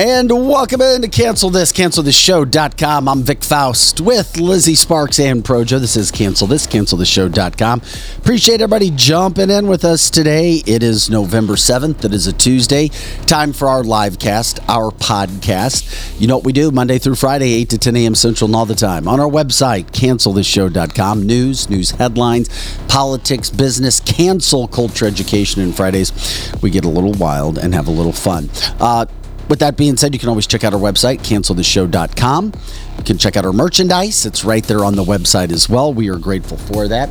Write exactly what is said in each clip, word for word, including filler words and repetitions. And welcome in to Cancel This, cancel this show dot com. I'm Vic Faust with Lizzie Sparks and Projo. This is Cancel This, cancel this show dot com. Appreciate everybody jumping in with us today. It is November seventh. It is a Tuesday. Time for our live cast, our podcast. You know what we do Monday through Friday, eight to ten a.m. Central and all the time. On our website, cancel this show dot com. News, news headlines, politics, business, cancel culture, education. And Fridays, we get a little wild and have a little fun. Uh, With that being said, you can always check out our website, cancel the show dot com. You can check out our merchandise. It's right there on the website as well. We are grateful for that.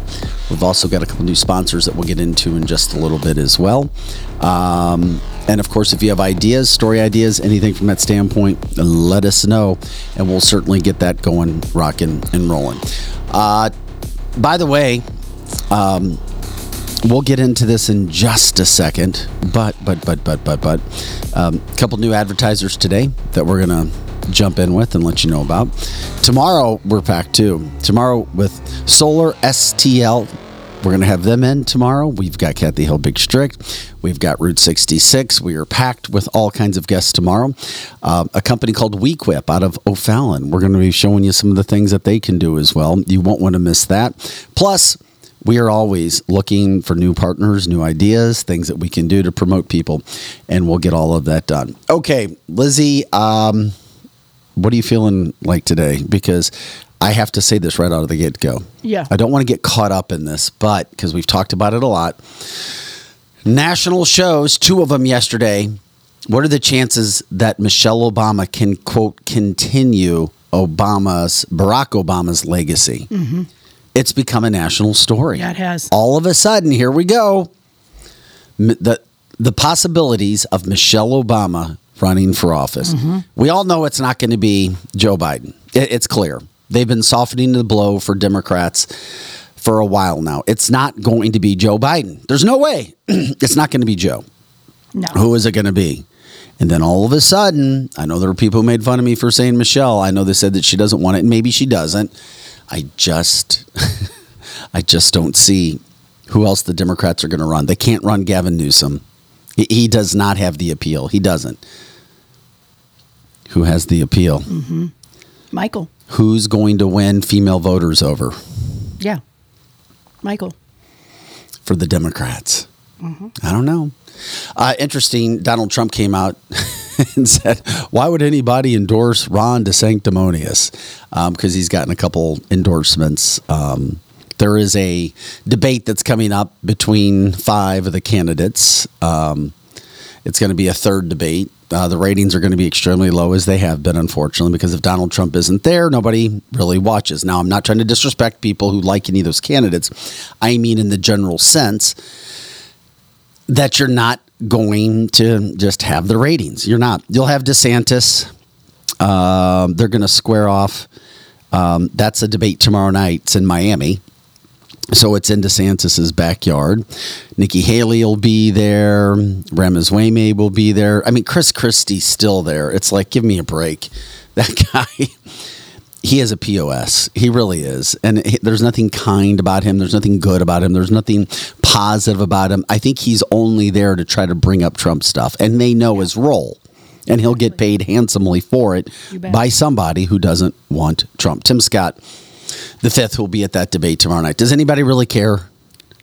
We've also got a couple new sponsors that we'll get into in just a little bit as well. Um, and, of course, if you have ideas, story ideas, anything from that standpoint, let us know, and we'll certainly get that going, rocking, and rolling. Uh, by the way, um, we'll get into this in just a second, but, but, but, but, but, but, a um, couple new advertisers today that we're going to jump in with and let you know about. Tomorrow, we're packed too. Tomorrow with Solar S T L, we're going to have them in tomorrow. We've got Kathy Hill Big Strict. We've got Route sixty-six. We are packed with all kinds of guests tomorrow. Uh, a company called WeQuip out of O'Fallon. We're going to be showing you some of the things that they can do as well. You won't want to miss that. Plus, we are always looking for new partners, new ideas, things that we can do to promote people, and we'll get all of that done. Okay, Lizzie, um, what are you feeling like today? Because I have to say this right out of the get-go. Yeah. I don't want to get caught up in this, but because we've talked about it a lot. National shows, two of them yesterday. What are the chances that Michelle Obama can, quote, continue Obama's, Barack Obama's legacy? Mm-hmm. It's become a national story. Yeah, it has. All of a sudden, here we go. The, the possibilities of Michelle Obama running for office. Mm-hmm. We all know it's not going to be Joe Biden. It, it's clear. They've been softening the blow for Democrats for a while now. It's not going to be Joe Biden. There's no way. It's not going to be Joe. No. Who is it going to be? And then all of a sudden, I know there were people who made fun of me for saying Michelle. I know they said that she doesn't want it, and maybe she doesn't. I just, I just don't see who else the Democrats are going to run. They can't run Gavin Newsom. He, he does not have the appeal. He doesn't. Who has the appeal? Mm-hmm. Michael. Who's going to win female voters over? Yeah, Michael. For the Democrats. Mm-hmm. I don't know. Uh, interesting. Donald Trump came out and said, why would anybody endorse Ron DeSanctimonious? Um, because he's gotten a couple endorsements. Um, there is a debate that's coming up between five of the candidates. Um, it's going to be a third debate. Uh, the ratings are going to be extremely low, as they have been, unfortunately, because if Donald Trump isn't there, nobody really watches. Now, I'm not trying to disrespect people who like any of those candidates. I mean, in the general sense, that you're not going to just have the ratings. You're not. You'll have DeSantis. Uh, they're going to square off. Um, that's a debate tomorrow night. It's in Miami. So it's in DeSantis's backyard. Nikki Haley will be there. Ramaswamy will be there. I mean, Chris Christie's still there. It's like, give me a break. That guy, he is a P O S. He really is. And he, there's nothing kind about him. There's nothing good about him. There's nothing positive about him. I think he's only there to try to bring up Trump stuff. And they know his role. And he'll get paid handsomely for it by somebody who doesn't want Trump. Tim Scott, the fifth, will be at that debate tomorrow night. Does anybody really care?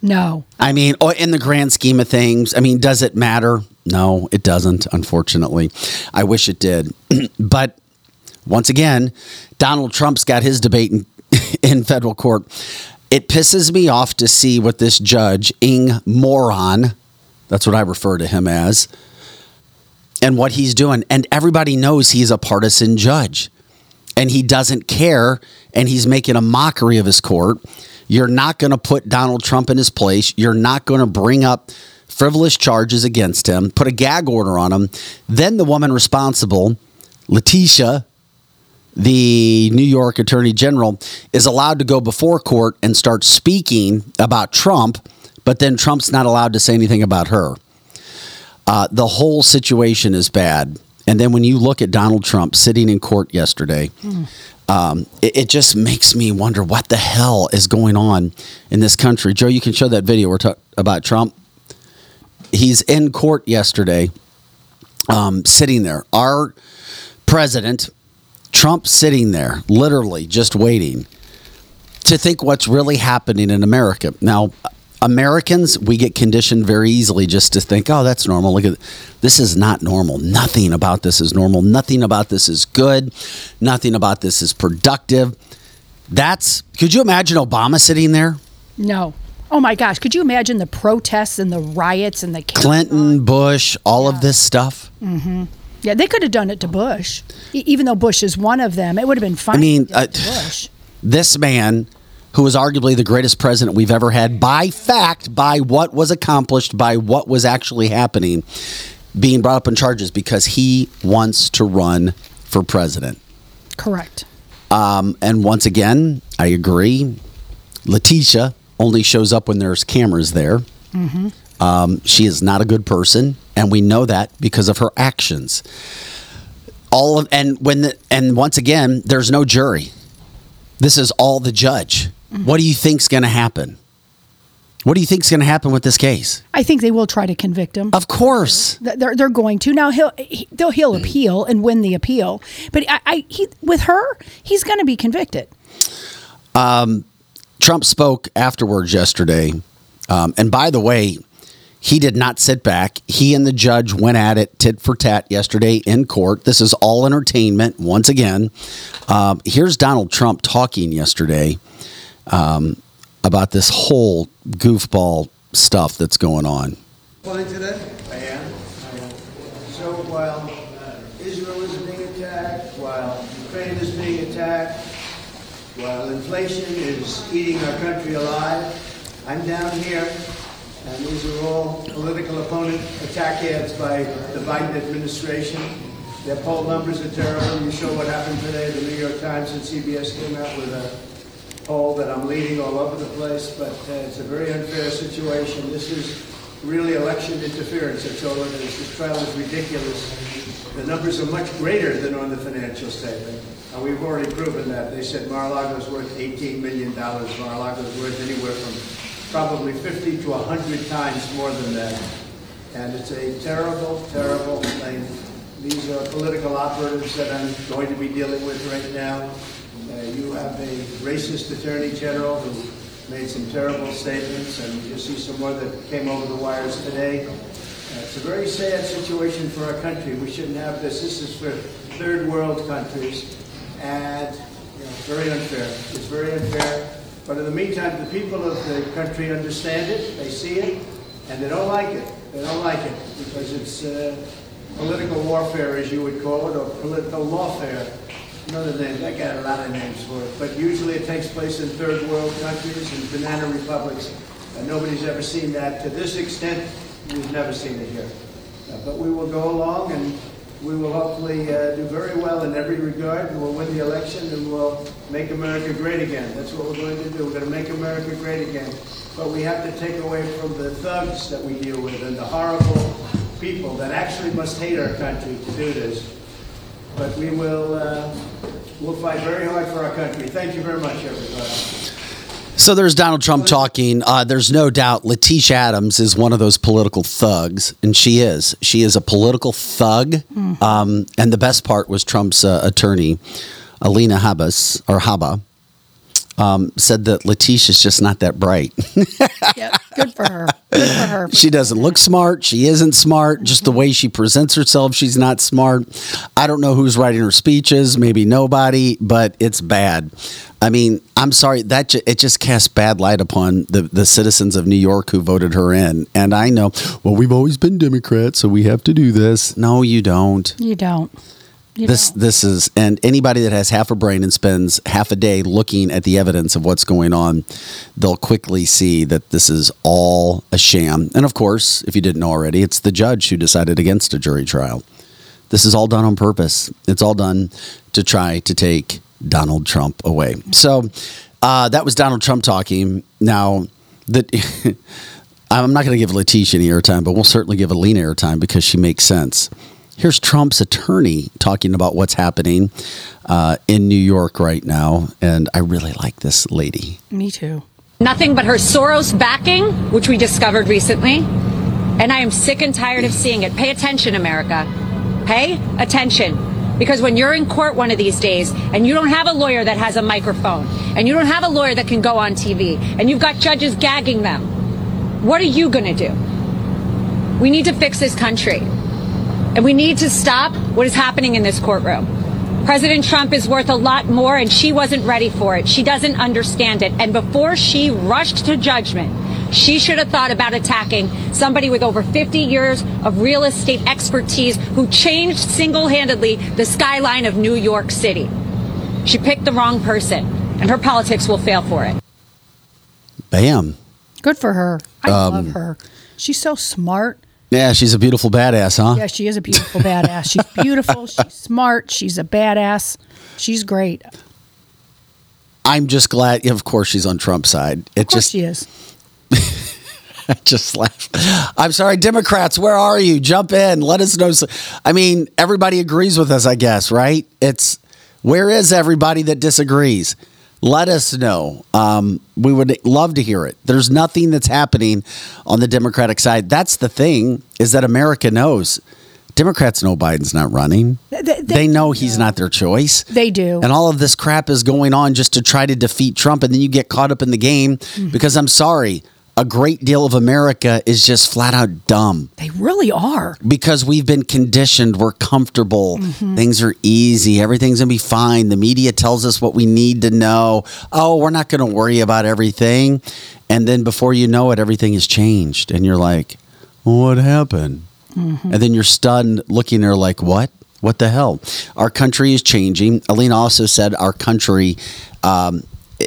No. I mean, in the grand scheme of things, I mean, does it matter? No, it doesn't, unfortunately. I wish it did. But once again, Donald Trump's got his debate in, in federal court. It pisses me off to see what this judge, Ing Moron, that's what I refer to him as, and what he's doing. And everybody knows he's a partisan judge, and he doesn't care, and he's making a mockery of his court. You're not going to put Donald Trump in his place. You're not going to bring up frivolous charges against him, put a gag order on him. Then the woman responsible, Letitia, the New York Attorney General, is allowed to go before court and start speaking about Trump, but then Trump's not allowed to say anything about her. Uh, the whole situation is bad. And then when you look at Donald Trump sitting in court yesterday, mm. um, it, it just makes me wonder what the hell is going on in this country. Joe, you can show that video we're talking about Trump. He's in court yesterday, um, sitting there. Our president, Trump, sitting there, literally just waiting to think what's really happening in America. Now, Americans, we get conditioned very easily just to think, oh, that's normal. Look at this is not normal. Nothing about this is normal. Nothing about this is good. Nothing about this is productive. That's, could you imagine Obama sitting there? No. Oh, my gosh. Could you imagine the protests and the riots and the Clinton, Bush, all yeah. of this stuff? Mm-hmm. Yeah, they could have done it to Bush. E- even though Bush is one of them, it would have been fine. I mean, uh, Bush. This man, who is arguably the greatest president we've ever had, by fact, by what was accomplished, by what was actually happening, being brought up in charges because he wants to run for president. Correct. Um, and once again, I agree. Letitia only shows up when there's cameras there. Mm-hmm. Um, she is not a good person, and we know that because of her actions. All of, and when the, and once again, there's no jury. This is all the judge. What do you think's going to happen? What do you think's going to happen with this case? I think they will try to convict him. Of course, they're they're going to. Now he'll he, they'll he'll appeal and win the appeal. But I, I he with her, he's going to be convicted. Um, Trump spoke afterwards yesterday, um, and by the way, he did not sit back. He and the judge went at it tit for tat yesterday in court. This is all entertainment once again. Um, here's Donald Trump talking yesterday. Um, about this whole goofball stuff that's going on. Fine today? I am. I am. So while Israel is being attacked, while Ukraine is being attacked, while inflation is eating our country alive, I'm down here, and these are all political opponent attack ads by the Biden administration. Their poll numbers are terrible. You saw what happened today. The New York Times and C B S came out with a poll that I'm leading all over the place, but uh, it's a very unfair situation. This is really election interference. That's all it is. This trial is ridiculous. The numbers are much greater than on the financial statement, and we've already proven that. They said Mar-a-Lago is worth eighteen million dollars. Mar-a-Lago is worth anywhere from probably fifty to one hundred times more than that, and it's a terrible, terrible thing. These are political operatives that I'm going to be dealing with right now. Uh, you have a racist attorney general who made some terrible statements, and you see some more that came over the wires today. Uh, it's a very sad situation for our country. We shouldn't have this. This is for third world countries, and you know, very unfair. It's very unfair. But in the meantime, the people of the country understand it, they see it, and they don't like it. They don't like it because it's uh, political warfare, as you would call it, or political lawfare. Another name, I got a lot of names for it, but usually it takes place in third world countries and banana republics. Uh, nobody's ever seen that to this extent. We've never seen it here. Uh, but we will go along, and we will hopefully uh, do very well in every regard. We'll win the election, and we'll make America great again. That's what we're going to do. We're going to make America great again. But we have to take away from the thugs that we deal with and the horrible people that actually must hate our country to do this. But we will uh, we'll fight very hard for our country. Thank you very much, everybody. So there's Donald Trump talking. Uh, there's no doubt Letitia Adams is one of those political thugs, and she is. She is a political thug. Mm-hmm. Um, and the best part was Trump's uh, attorney, Alina Habba, or Habba, um, said that Letitia's just not that bright. Yep. Good for her. Good for her. She doesn't look smart. She isn't smart. Just the way she presents herself, she's not smart. I don't know who's writing her speeches. Maybe nobody, but it's bad. I mean, I'm sorry. That ju- it just casts bad light upon the, the citizens of New York who voted her in. And I know, well, we've always been Democrats, so we have to do this. No, you don't. You don't. You this don't. This is, and anybody that has half a brain and spends half a day looking at the evidence of what's going on, they'll quickly see that this is all a sham. And of course, if you didn't know already, it's the judge who decided against a jury trial. This is all done on purpose. It's all done to try to take Donald Trump away. So uh, that was Donald Trump talking. Now, the, I'm not going to give Letitia any airtime, but we'll certainly give Alina airtime because she makes sense. Here's Trump's attorney talking about what's happening uh, in New York right now. And I really like this lady. Me too. Nothing but her Soros backing, which we discovered recently. And I am sick and tired of seeing it. Pay attention, America. Pay attention. Because when you're in court one of these days and you don't have a lawyer that has a microphone and you don't have a lawyer that can go on T V and you've got judges gagging them, what are you going to do? We need to fix this country. And we need to stop what is happening in this courtroom. President Trump is worth a lot more, and she wasn't ready for it. She doesn't understand it. And before she rushed to judgment, she should have thought about attacking somebody with over fifty years of real estate expertise who changed single-handedly the skyline of New York City. She picked the wrong person, and her politics will fail for it. Bam. Good for her. I um, love her. She's so smart. Yeah, she's a beautiful badass, huh? Yeah, she is a beautiful badass. She's beautiful. She's smart. She's a badass. She's great. I'm just glad, of course, she's on Trump's side. It of course just, she is. I just laughed. I'm sorry, Democrats, where are you? Jump in. Let us know. I mean, everybody agrees with us, I guess, right? It's where is everybody that disagrees? Let us know. Um, we would love to hear it. There's nothing that's happening on the Democratic side. That's the thing, is that America knows. Democrats know Biden's not running. They, they, they know he's know. not their choice. They do. And all of this crap is going on just to try to defeat Trump, and then you get caught up in the game mm-hmm. because I'm sorry, a great deal of America is just flat out dumb. They really are. Because we've been conditioned. We're comfortable. Mm-hmm. Things are easy. Everything's going to be fine. The media tells us what we need to know. Oh, we're not going to worry about everything. And then before you know it, everything has changed. And you're like, what happened? Mm-hmm. And then you're stunned looking there like, what? What the hell? Our country is changing. Alina also said our country um,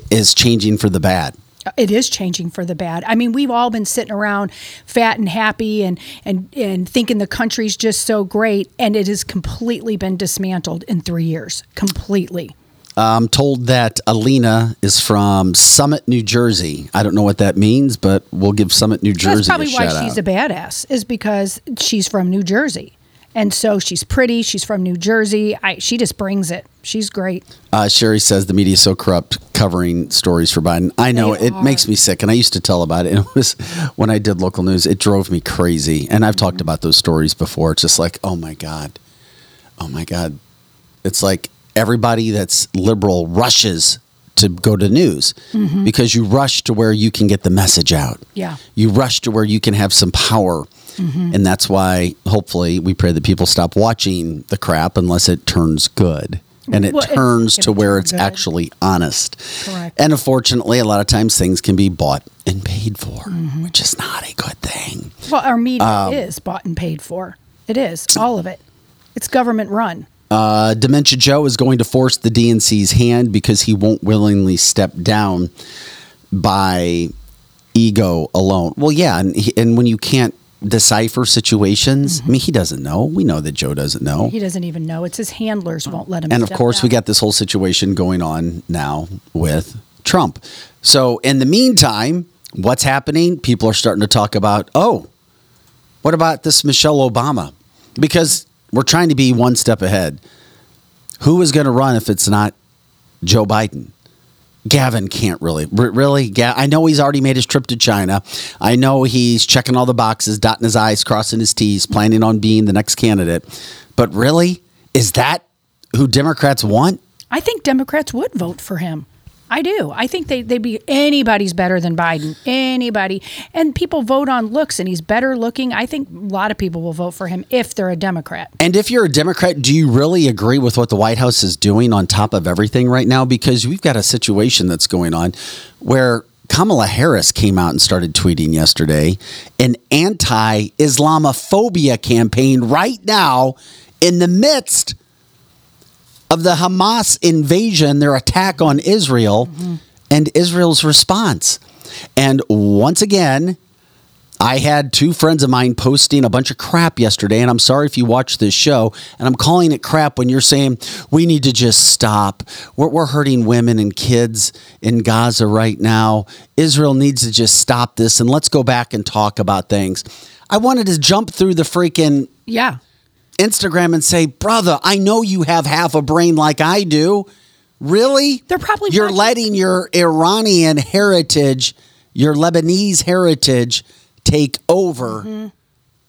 is changing for the bad. It is changing for the bad. I mean, we've all been sitting around fat and happy and, and, and thinking the country's just so great, and it has completely been dismantled in three years. Completely. I'm told that Alina is from Summit, New Jersey. I don't know what that means, but we'll give Summit, New Jersey a shout out. That's probably why she's a badass, is because she's from New Jersey. And so she's pretty. She's from New Jersey. I, she just brings it. She's great. Uh, Sherry says the media is so corrupt covering stories for Biden. I know. It makes me sick. And I used to tell about it. And it was when I did local news, it drove me crazy. And I've mm-hmm. talked about those stories before. It's just like, oh, my God. Oh, my God. It's like everybody that's liberal rushes to go to news mm-hmm. because you rush to where you can get the message out. Yeah. You rush to where you can have some power. Mm-hmm. And that's why, hopefully, we pray that people stop watching the crap unless it turns good. And it well, turns to where it's good. Actually honest. Correct. And unfortunately, a lot of times things can be bought and paid for, mm-hmm. which is not a good thing. Well, our media um, is bought and paid for. It is. All of it. It's government run. Uh, Dementia Joe is going to force the D N C's hand because he won't willingly step down by ego alone. Well, yeah. And, he, and when you can't decipher situations. Mm-hmm. I mean, he doesn't know. We know that Joe doesn't know. He doesn't even know. It's his handlers won't let him. And of course, we got this whole situation going on now with Trump. So in the meantime, what's happening? People are starting to talk about, oh, what about this Michelle Obama? Because we're trying to be one step ahead. Who is going to run if it's not Joe Biden? Gavin can't really, really. I know he's already made his trip to China. I know he's checking all the boxes, dotting his I's, crossing his T's, planning on being the next candidate. But really, is that who Democrats want? I think Democrats would vote for him. I do. I think they, they'd be anybody's better than Biden. Anybody. And people vote on looks, and he's better looking. I think a lot of people will vote for him if they're a Democrat. And if you're a Democrat, do you really agree with what the White House is doing on top of everything right now? Because we've got a situation that's going on where Kamala Harris came out and started tweeting yesterday an anti-Islamophobia campaign right now in the midst of the Hamas invasion, their attack on Israel, mm-hmm. and Israel's response. And once again, I had two friends of mine posting a bunch of crap yesterday, and I'm sorry if you watch this show, and I'm calling it crap when you're saying we need to just stop. We're, we're hurting women and kids in Gaza right now. Israel needs to just stop this, and let's go back and talk about things. I wanted to jump through the freaking yeah. Instagram and say, brother, I know you have half a brain like I do. Really? They're probably You're watching- letting your Iranian heritage, your Lebanese heritage, take over mm-hmm.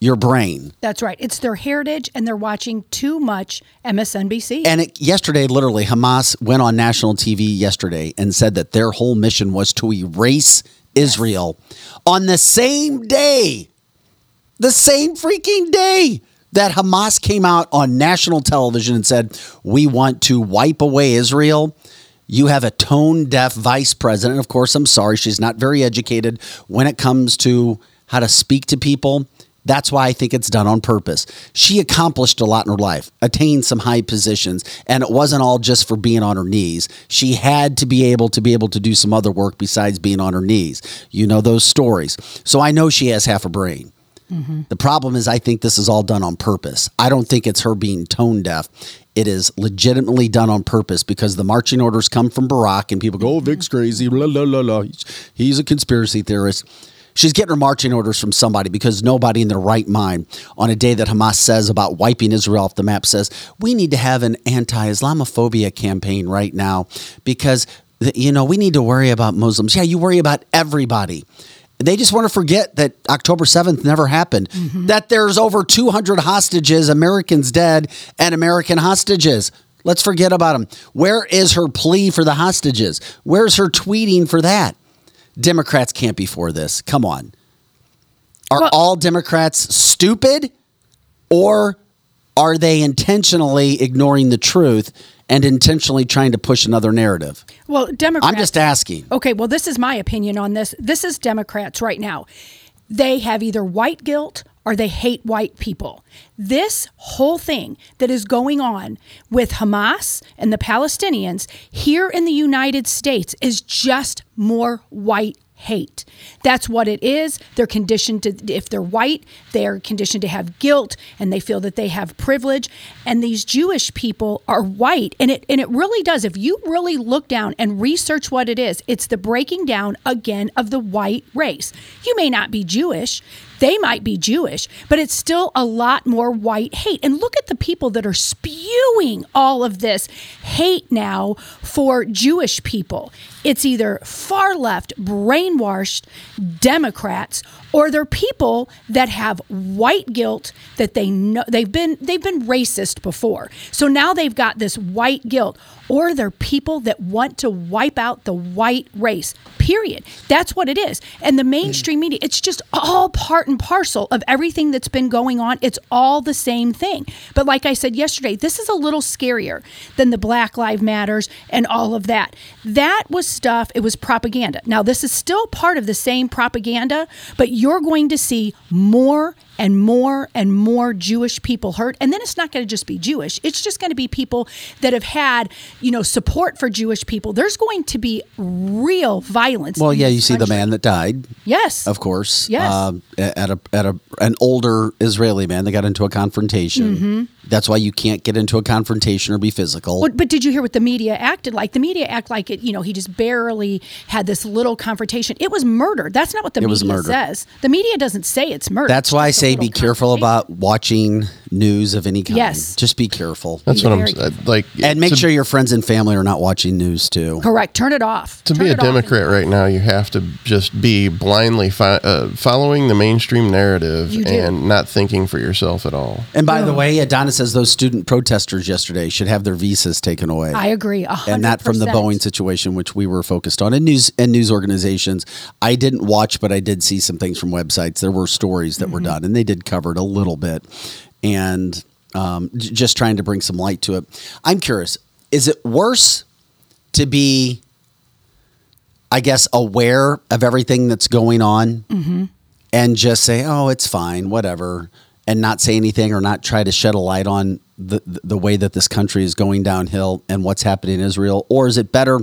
your brain. That's right. It's their heritage, and they're watching too much M S N B C. And it, yesterday, literally, Hamas went on national T V yesterday and said that their whole mission was to erase Israel yes. on the same day, the same freaking day that Hamas came out on national television and said, we want to wipe away Israel. You have a tone-deaf vice president. Of course, I'm sorry, she's not very educated when it comes to how to speak to people. That's why I think it's done on purpose. She accomplished a lot in her life, attained some high positions, and it wasn't all just for being on her knees. She had to be able to be able to do some other work besides being on her knees. You know those stories. So I know she has half a brain. Mm-hmm. The problem is I think this is all done on purpose. I don't think it's her being tone deaf. It is legitimately done on purpose because the marching orders come from Barack and people go, oh, Vic's crazy, blah, blah, blah, blah. He's a conspiracy theorist. She's getting her marching orders from somebody because nobody in their right mind on a day that Hamas says about wiping Israel off the map says, we need to have an anti-Islamophobia campaign right now because, you know, we need to worry about Muslims. Yeah, you worry about everybody. They just want to forget that October seventh never happened, mm-hmm. that there's over two hundred hostages, Americans dead, and American hostages. Let's forget about them. Where is her plea for the hostages? Where's her tweeting for that? Democrats can't be for this. Come on. Are well, all Democrats stupid, or are they intentionally ignoring the truth and intentionally trying to push another narrative? Well, Democrats... I'm just asking. Okay, well, this is my opinion on this. This is Democrats right now. They have either white guilt or they hate white people. This whole thing that is going on with Hamas and the Palestinians here in the United States is just more white hate. That's what it is. They're conditioned to, if they're white, they're conditioned to have guilt and they feel that they have privilege. And these Jewish people are white. And it and it really does. If you really look down and research what it is, it's the breaking down again of the white race. You may not be Jewish. They might be Jewish, but it's still a lot more white hate. And look at the people that are spewing all of this hate now for Jewish people. It's either far left, brainwashed Democrats, or they're people that have white guilt that they know they've been they've been racist before. So now they've got this white guilt, or they're people that want to wipe out the white race. Period. That's what it is. And the mainstream media, it's just all part and parcel of everything that's been going on. It's all the same thing. But like I said yesterday, this is a little scarier than the Black Lives Matters and all of that. That was stuff, it was propaganda. Now this is still part of the same propaganda, but you're going to see more and more and more Jewish people hurt. And then it's not going to just be Jewish. It's just going to be people that have had, you know, support for Jewish people. There's going to be real violence. Well, yeah, you see country. The man that died. Yes. Of course. Yes. Uh, at a, at a, an older Israeli man that got into a confrontation. Mm-hmm. That's why you can't get into a confrontation or be physical. But, but did you hear what the media acted like? The media act like, it, you know, he just barely had this little confrontation. It was murder. That's not what the it media says. The media doesn't say it's murder. That's why I say be careful about watching news of any kind. Yes. Just be careful. That's be what I'm saying. Like, and make to, sure your friends and family are not watching news too. Correct. Turn it off. To Turn be a Democrat right now, you have to just be blindly fi- uh, following the mainstream narrative and not thinking for yourself at all. And by oh. the way, Adonis says those student protesters yesterday should have their visas taken away. I agree. one hundred percent. And not from the Boeing situation, which we were focused on, and news and news organizations. I didn't watch, but I did see some things from websites. There were stories that mm-hmm. were done, and they did cover it a little bit, and um, j- just trying to bring some light to it. I'm curious, is it worse to be, I guess, aware of everything that's going on mm-hmm. and just say, oh, it's fine, whatever, and not say anything or not try to shed a light on the the way that this country is going downhill and what's happening in Israel? Or is it better,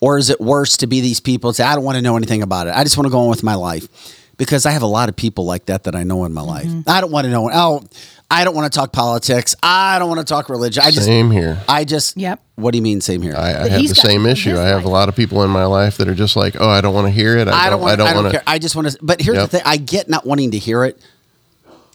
or is it worse to be these people and say, I don't want to know anything about it. I just want to go on with my life? because I have a lot of people like that that I know in my life. Mm-hmm. I don't want to know. Oh, I don't want to talk politics. I don't want to talk religion. I just, same here. I just. Yep. What do you mean same here? I, I have the same issue. I have a lot of people in my life that are just like, oh, I don't want to hear it. I, I don't. I don't want to. I just want to. But here's yep. the thing. I get not wanting to hear it.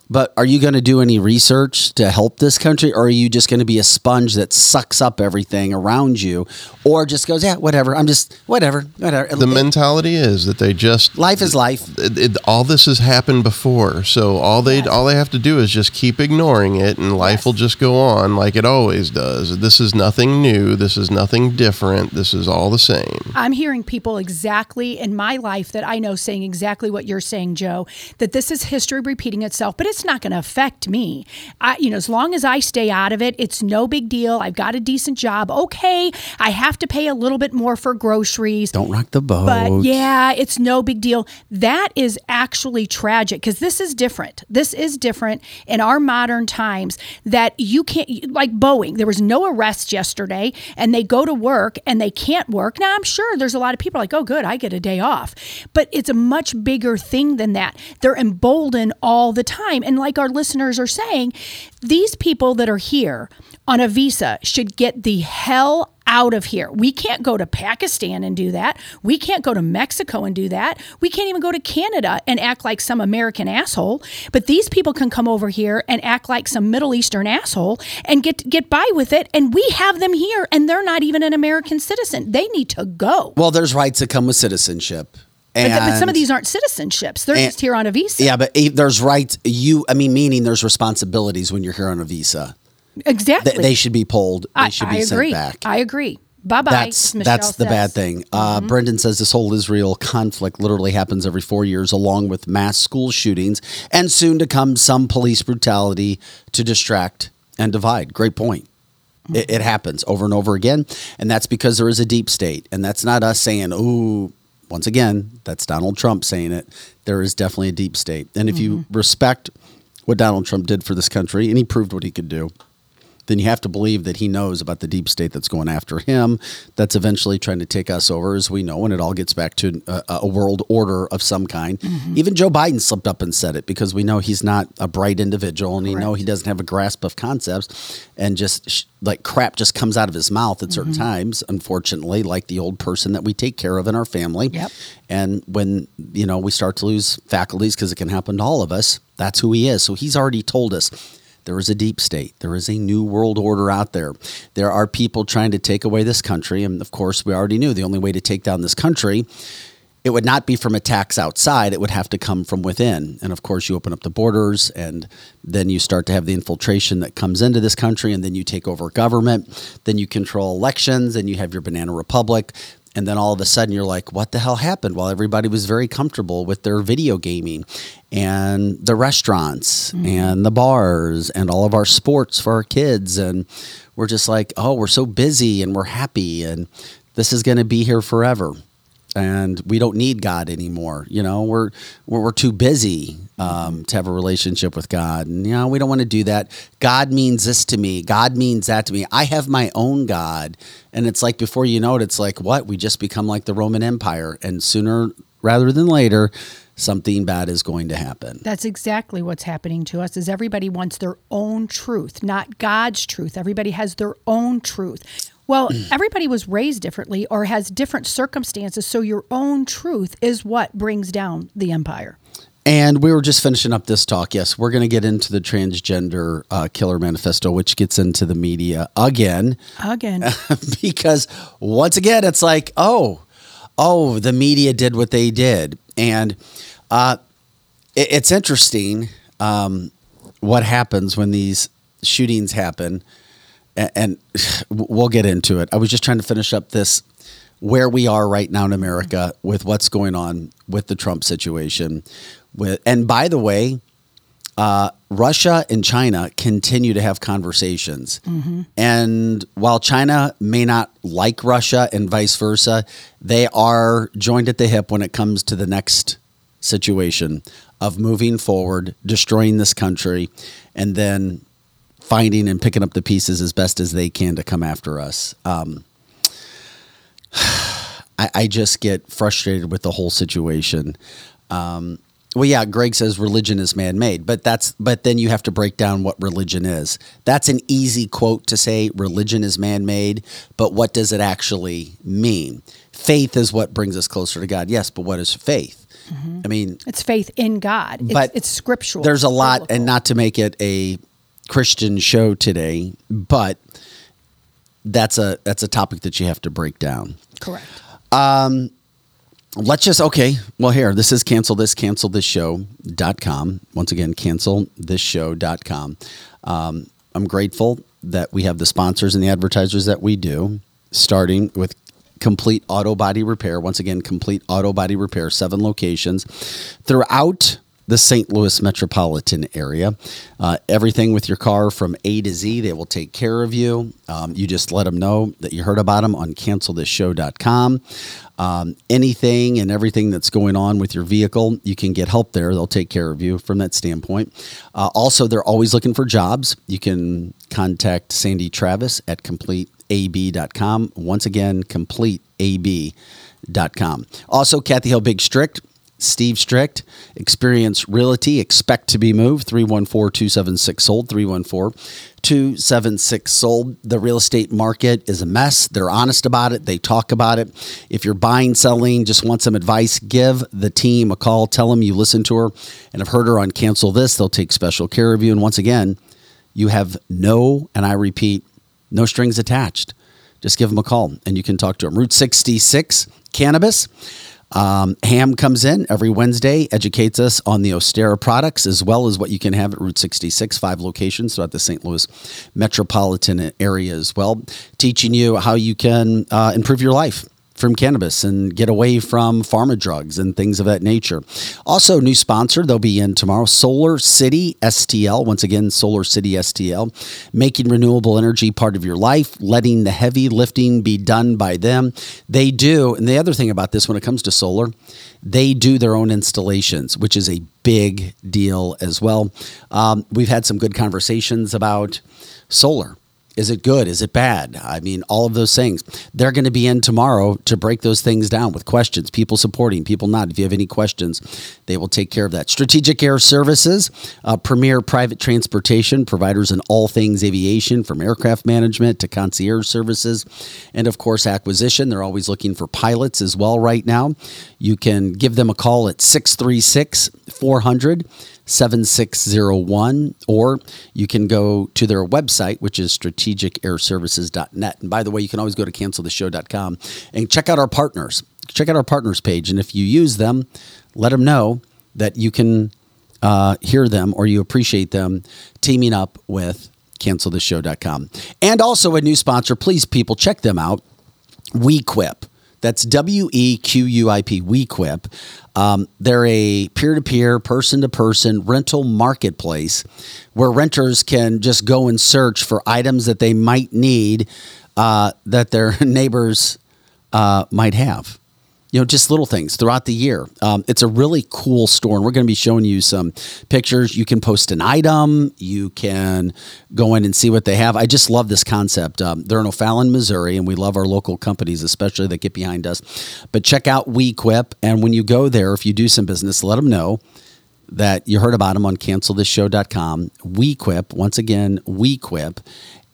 But are you going to do any research to help this country, or are you just going to be a sponge that sucks up everything around you, or just goes, yeah, whatever, I'm just, whatever, whatever. The it, mentality is that they just... Life is life. It, it, all this has happened before, so all they yes. all they have to do is just keep ignoring it, and life yes. will just go on like it always does. This is nothing new. This is nothing different. This is all the same. I'm hearing people exactly in my life that I know saying exactly what you're saying, Joe, that this is history repeating itself, but it's It's not going to affect me. I, you know, as long as I stay out of it, it's no big deal. I've got a decent job. Okay, I have to pay a little bit more for groceries. Don't rock the boat. But yeah, it's no big deal. That is actually tragic because this is different. This is different in our modern times that you can't, like Boeing, there was no arrests yesterday and they go to work and they can't work. Now, I'm sure there's a lot of people like, oh, good, I get a day off. But it's a much bigger thing than that. They're emboldened all the time. And like our listeners are saying, these people that are here on a visa should get the hell out of here. We can't go to Pakistan and do that. We can't go to Mexico and do that. We can't even go to Canada and act like some American asshole. But these people can come over here and act like some Middle Eastern asshole and get get by with it. And we have them here, and they're not even an American citizen. They need to go. Well, there's rights that come with citizenship. And, but, but some of these aren't citizenships. They're and, just here on a visa. Yeah, but there's rights. You, I mean, meaning there's responsibilities when you're here on a visa. Exactly. They, they should be polled. They I, should be I sent agree. back. I agree. Bye-bye. That's, that's the bad thing. Uh, mm-hmm. Brendan says this whole Israel conflict literally happens every four years, along with mass school shootings, and soon to come some police brutality to distract and divide. Great point. Mm-hmm. It, it happens over and over again, and that's because there is a deep state, and that's not us saying, ooh, once again, that's Donald Trump saying it. There is definitely a deep state. And if mm-hmm. you respect what Donald Trump did for this country, and he proved what he could do, then you have to believe that he knows about the deep state that's going after him, that's eventually trying to take us over, as we know, when it all gets back to a, a world order of some kind. Mm-hmm. Even Joe Biden slipped up and said it, because we know he's not a bright individual, and we know he doesn't have a grasp of concepts, and just sh- like crap just comes out of his mouth at certain mm-hmm. times, unfortunately, like the old person that we take care of in our family. Yep. And when, you know, we start to lose faculties, because it can happen to all of us, that's who he is. So he's already told us. There is a deep state. There is a new world order out there. There are people trying to take away this country. And of course, we already knew the only way to take down this country, it would not be from attacks outside. It would have to come from within. And of course, you open up the borders, and then you start to have the infiltration that comes into this country. And then you take over government. Then you control elections, and you have your banana republic. And then all of a sudden you're like, what the hell happened? Well, everybody was very comfortable with their video gaming and the restaurants mm-hmm. and the bars and all of our sports for our kids. And we're just like, oh, we're so busy and we're happy, and this is going to be here forever. And we don't need God anymore. You know, we're we're, we're too busy um, to have a relationship with God. And, you know, we don't want to do that. God means this to me. God means that to me. I have my own God. And it's like, before you know it, it's like, what? We just become like the Roman Empire. And sooner rather than later, something bad is going to happen. That's exactly what's happening to us, is everybody wants their own truth, not God's truth. Everybody has their own truth. Well, everybody was raised differently or has different circumstances, so your own truth is what brings down the empire. And we were just finishing up this talk. Yes, we're going to get into the transgender uh, killer manifesto, which gets into the media again. Again. Because once again, it's like, oh, oh, the media did what they did. And uh, it, it's interesting um, what happens when these shootings happen. And we'll get into it. I was just trying to finish up this, where we are right now in America with what's going on with the Trump situation. With, and by the way, uh, Russia and China continue to have conversations. Mm-hmm. And while China may not like Russia and vice versa, they are joined at the hip when it comes to the next situation of moving forward, destroying this country, and then finding and picking up the pieces as best as they can to come after us. Um, I, I just get frustrated with the whole situation. Um, Well, yeah, Greg says religion is man-made, but that's but then you have to break down what religion is. That's an easy quote to say, religion is man-made, but what does it actually mean? Faith is what brings us closer to God. Yes, but what is faith? Mm-hmm. I mean, it's faith in God. But it's, it's scriptural. There's a lot, biblical. And not to make it a Christian show today, but that's a that's a topic that you have to break down. Correct. Um, let's just okay. Well, here this is cancel this cancel this show dot com. Once again, cancel this show dot com. Um, I'm grateful that we have the sponsors and the advertisers that we do, starting with Complete Auto Body Repair. Once again, Complete Auto Body Repair, seven locations throughout the Saint Louis metropolitan area. Uh, everything with your car from A to Z, they will take care of you. Um, you just let them know that you heard about them on cancel this show dot com. Um, anything and everything that's going on with your vehicle, you can get help there. They'll take care of you from that standpoint. Uh, also, they're always looking for jobs. You can contact Sandy Travis at complete a b dot com. Once again, complete a b dot com. Also, Kathy Hill Big Strict. Steve Strict, Experience Realty, expect to be moved, three one four, two seven six, sold, three one four, two seven six, sold. The real estate market is a mess. They're honest about it. They talk about it. If you're buying, selling, just want some advice, give the team a call. Tell them you listened to her and have heard her on Cancel This. They'll take special care of you. And once again, you have no, and I repeat, no strings attached. Just give them a call and you can talk to them. Route sixty-six, cannabis. Um, Ham comes in every Wednesday, educates us on the Ostera products, as well as what you can have at Route sixty-six, five locations throughout the Saint Louis metropolitan area as well, teaching you how you can uh, improve your life from cannabis and get away from pharma drugs and things of that nature. Also, new sponsor, they'll be in tomorrow, Solar City S T L. Once again, Solar City S T L, making renewable energy part of your life, letting the heavy lifting be done by them. They do, and the other thing about this when it comes to solar, they do their own installations, which is a big deal as well. Um, we've had some good conversations about solar. Is it good? Is it bad? I mean, all of those things. They're going to be in tomorrow to break those things down with questions, people supporting, people not. If you have any questions, they will take care of that. Strategic Air Services, uh, premier private transportation providers in all things aviation, from aircraft management to concierge services, and of course, acquisition. They're always looking for pilots as well right now. You can give them a call at six three six, four hundred, seven six zero one, or you can go to their website, which is strategic air services dot net. And by the way, you can always go to cancel the show dot com and check out our partners. Check out our partners page. And if you use them, let them know that you can uh, hear them or you appreciate them teaming up with cancel the show dot com. And also a new sponsor, please, people, check them out, WeQuip. That's W E Q U I P, WeQuip. Um, they're a peer-to-peer, person-to-person rental marketplace where renters can just go and search for items that they might need uh, that their neighbors uh, might have. You know, just little things throughout the year. Um, it's a really cool store, and we're going to be showing you some pictures. You can post an item. You can go in and see what they have. I just love this concept. Um, they're in O'Fallon, Missouri, and we love our local companies, especially that get behind us. But check out WeQuip, and when you go there, if you do some business, let them know that you heard about them on cancel this show dot com. WeQuip, once again, WeQuip,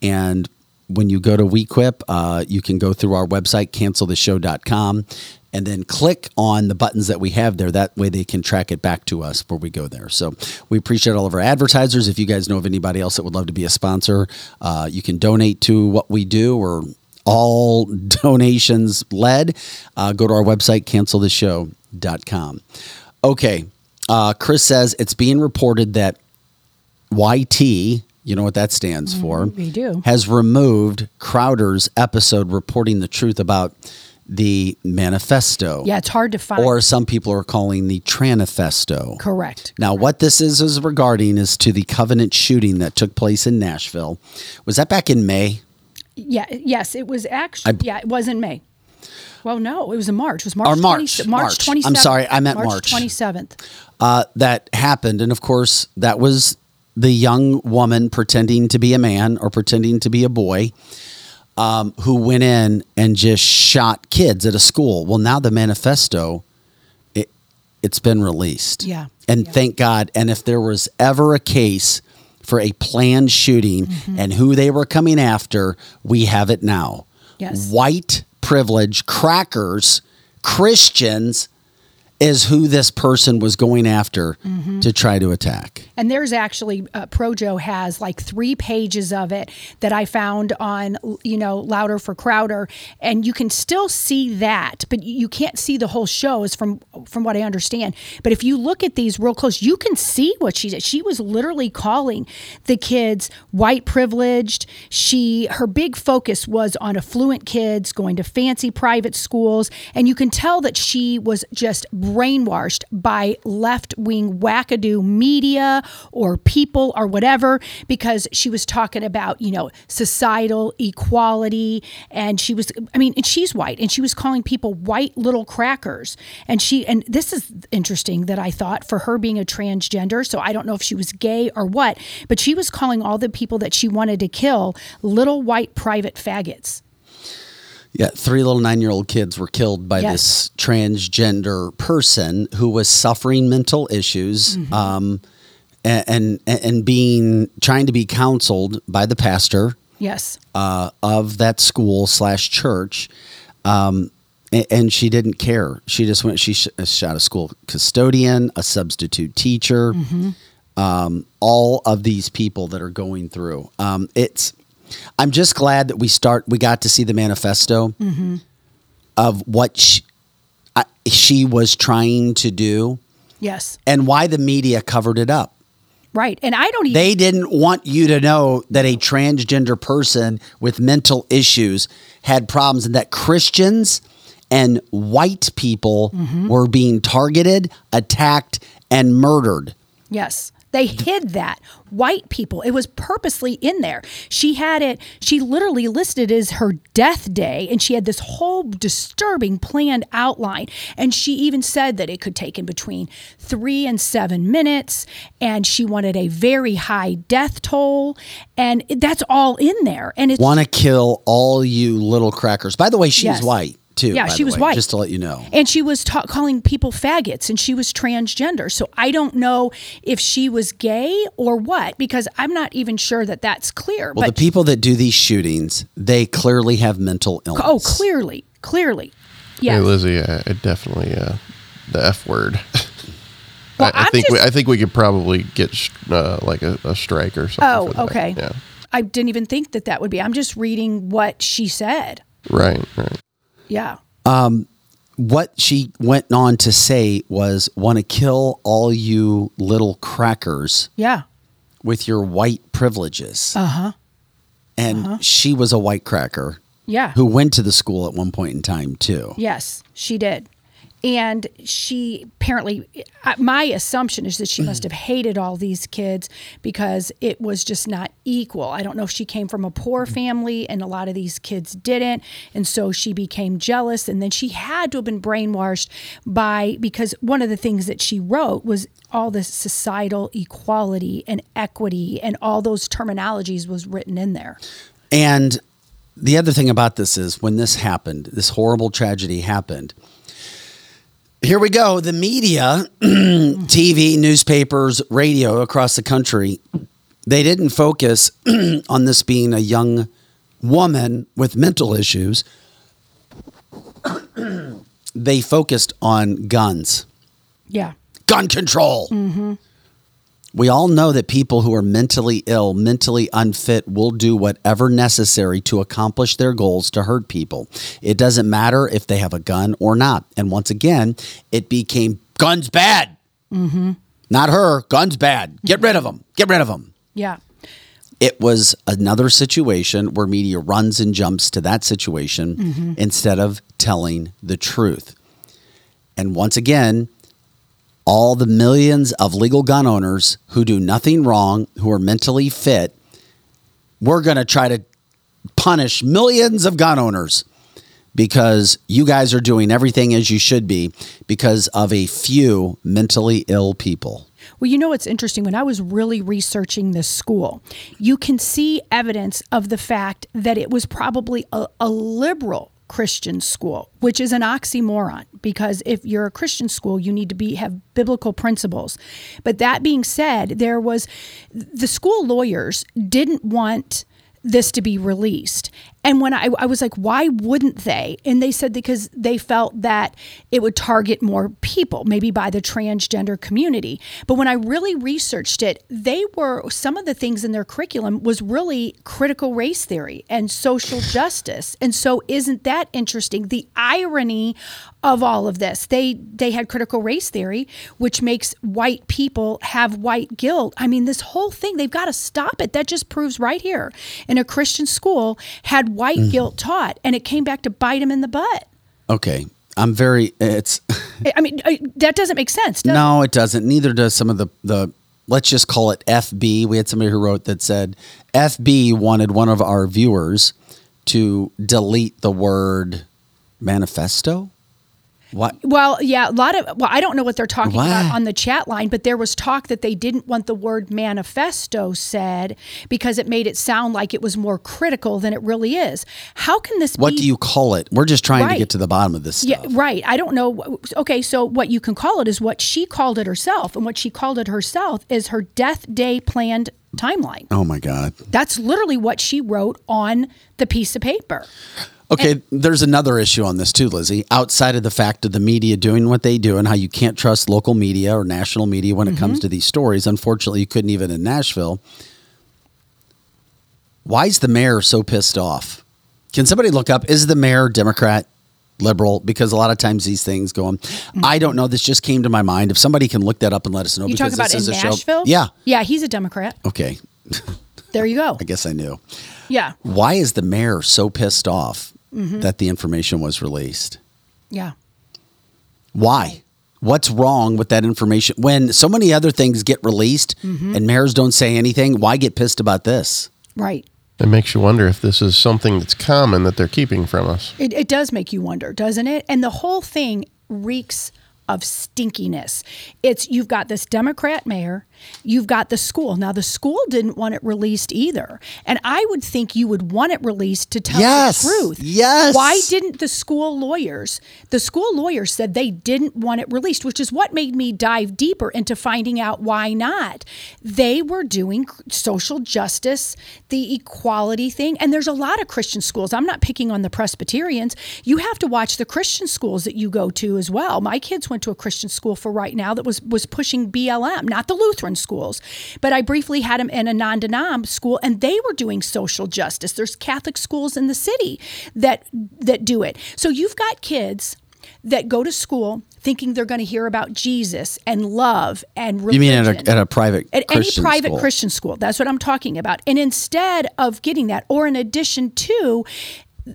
and when you go to WeQuip, uh, you can go through our website, cancel the show dot com, and then click on the buttons that we have there. That way they can track it back to us before we go there. So we appreciate all of our advertisers. If you guys know of anybody else that would love to be a sponsor, uh, you can donate to what we do, or all donations led. Uh, go to our website, cancel the show dot com. Okay. Uh, Chris says it's being reported that Y T, you know what that stands mm, for, we do. has removed Crowder's episode reporting the truth about the manifesto. Yeah, it's hard to find. Or some people are calling the tranifesto. Correct. Now, Correct. What this is, is regarding is to the Covenant shooting that took place in Nashville. Was that back in May? Yeah. Yes, it was actually. I, yeah, it was in May. Well, no, it was in March. It was March. Or March. twenty, March twenty-seventh. I'm sorry, I meant March. March twenty-seventh. Uh, that happened. And of course, that was the young woman pretending to be a man or pretending to be a boy. Um, who went in and just shot kids at a school. Well, now the manifesto, it, it's been released. Yeah. And yep. thank God. And if there was ever a case for a planned shooting mm-hmm. and who they were coming after, we have it now. Yes. White privilege, crackers, Christians is who this person was going after mm-hmm. to try to attack. And there's actually, uh, Projo has like three pages of it that I found on, you know, Louder for Crowder. And you can still see that, but you can't see the whole show is from, from what I understand. But if you look at these real close, you can see what she did. She was literally calling the kids white privileged. She, her big focus was on affluent kids going to fancy private schools. And you can tell that she was just brainwashed by left-wing wackadoo media or people or whatever, because she was talking about, you know, societal equality, and she was, I mean, and she's white, and she was calling people white little crackers. And she, and this is interesting that I thought, for her being a transgender, so I don't know if she was gay or what, but she was calling all the people that she wanted to kill little white private faggots. Yeah, three little nine-year-old kids were killed by yes. this transgender person who was suffering mental issues mm-hmm. um, and, and and being trying to be counseled by the pastor yes. uh, of that school slash church, um, and, and she didn't care. She just went. She sh- shot a school custodian, a substitute teacher, mm-hmm. um, all of these people that are going through. Um, it's. I'm just glad that we start. We got to see the manifesto mm-hmm. of what she, uh, she was trying to do. Yes, and why the media covered it up. Right, and I don't. Even- they didn't want you to know that a transgender person with mental issues had problems, and that Christians and white people mm-hmm. were being targeted, attacked, and murdered. Yes. They hid that. White people. It was purposely in there. She had it, she literally listed it as her death day, and she had this whole disturbing planned outline. And she even said that it could take in between three and seven minutes, and she wanted a very high death toll. And that's all in there. And it's want to kill all you little crackers. By the way, she's yes. white. Too, yeah, she was way, white. Just to let you know. And she was ta- calling people faggots, and she was transgender. So I don't know if she was gay or what, because I'm not even sure that that's clear. Well, but the people that do these shootings, they clearly have mental illness. Oh, clearly. Clearly. Yeah. Hey, Lizzie, uh, it definitely, uh, the F word. Well, I, I, think just... we, I think we could probably get sh- uh, like a, a strike or something. Oh, okay. Yeah. I didn't even think that that would be. I'm just reading what she said. Right, right. Yeah. Um, what she went on to say was, want to kill all you little crackers. Yeah. With your white privileges. Uh-huh. And uh-huh. she was a white cracker. Yeah. Who went to the school at one point in time, too. Yes, she did. And she apparently, my assumption is that she must have hated all these kids because it was just not equal. I don't know if she came from a poor family and a lot of these kids didn't. And so she became jealous. And then she had to have been brainwashed by, because one of the things that she wrote was all this societal equality and equity and all those terminologies was written in there. And the other thing about this is when this happened, this horrible tragedy happened, here we go. The media, T V, newspapers, radio across the country, they didn't focus on this being a young woman with mental issues. They focused on guns. Yeah. Gun control. Mm-hmm. We all know that people who are mentally ill, mentally unfit, will do whatever necessary to accomplish their goals to hurt people. It doesn't matter if they have a gun or not. And once again, it became guns bad. Mm-hmm. Not her, guns bad. Get rid of them. Get rid of them. Yeah. It was another situation where media runs and jumps to that situation mm-hmm. instead of telling the truth. And once again, all the millions of legal gun owners who do nothing wrong, who are mentally fit, we're going to try to punish millions of gun owners because you guys are doing everything as you should be because of a few mentally ill people. Well, you know what's interesting? When I was really researching this school, you can see evidence of the fact that it was probably a, a liberal Christian school, which is an oxymoron, because if you're a Christian school, you need to be have biblical principles. But that being said, there was the school lawyers didn't want this to be released. And when I, I was like, why wouldn't they? And they said because they felt that it would target more people, maybe by the transgender community. But when I really researched it, they were, some of the things in their curriculum was really critical race theory and social justice. And so isn't that interesting? The irony of all of this, they they had critical race theory, which makes white people have white guilt. I mean, this whole thing, they've got to stop it. That just proves right here in a Christian school had white mm. guilt taught, and it came back to bite him in the butt. Okay. I'm very, it's. I mean, I, that doesn't make sense. Does no, it? it doesn't. Neither does some of the, the, let's just call it F B. We had somebody who wrote that said F B wanted one of our viewers to delete the word manifesto. What? Well, yeah, a lot of, well, I don't know what they're talking what? about on the chat line, but there was talk that they didn't want the word manifesto said because it made it sound like it was more critical than it really is. How can this what be? What do you call it? We're just trying right. to get to the bottom of this stuff. Yeah, right. I don't know. Okay, so what you can call it is what she called it herself, and what she called it herself is her death day planned timeline. Oh, my God. That's literally what she wrote on the piece of paper. Okay, there's another issue on this too, Lizzie, outside of the fact of the media doing what they do and how you can't trust local media or national media when mm-hmm. it comes to these stories. Unfortunately, you couldn't even in Nashville. Why is the mayor so pissed off? Can somebody look up, is the mayor Democrat, liberal? Because a lot of times these things go on. Mm-hmm. I don't know. This just came to my mind. If somebody can look that up and let us know. You talk about in Nashville? Show. Yeah. Yeah, he's a Democrat. Okay. There you go. I guess I knew. Yeah. Why is the mayor so pissed off? Mm-hmm. That the information was released. Yeah. Why? What's wrong with that information? When so many other things get released mm-hmm. and mayors don't say anything, why get pissed about this? Right. It makes you wonder if this is something that's common that they're keeping from us. It, it does make you wonder, doesn't it? And the whole thing reeks of stinkiness. It's you've got this Democrat mayor, you've got the school. Now the school didn't want it released either. And I would think you would want it released to tell yes. the truth. Yes. Why didn't the school lawyers, the school lawyers said they didn't want it released, which is what made me dive deeper into finding out why not. They were doing social justice, the equality thing. And there's a lot of Christian schools. I'm not picking on the Presbyterians. You have to watch the Christian schools that you go to as well. My kids went to a Christian school for right now that was was pushing B L M, not the Lutheran schools. But I briefly had them in a non-denom school, and they were doing social justice. There's Catholic schools in the city that that do it. So you've got kids that go to school thinking they're going to hear about Jesus and love and religion. You mean at a, at a private at Christian any private school. Christian school. That's what I'm talking about. And instead of getting that, or in addition to,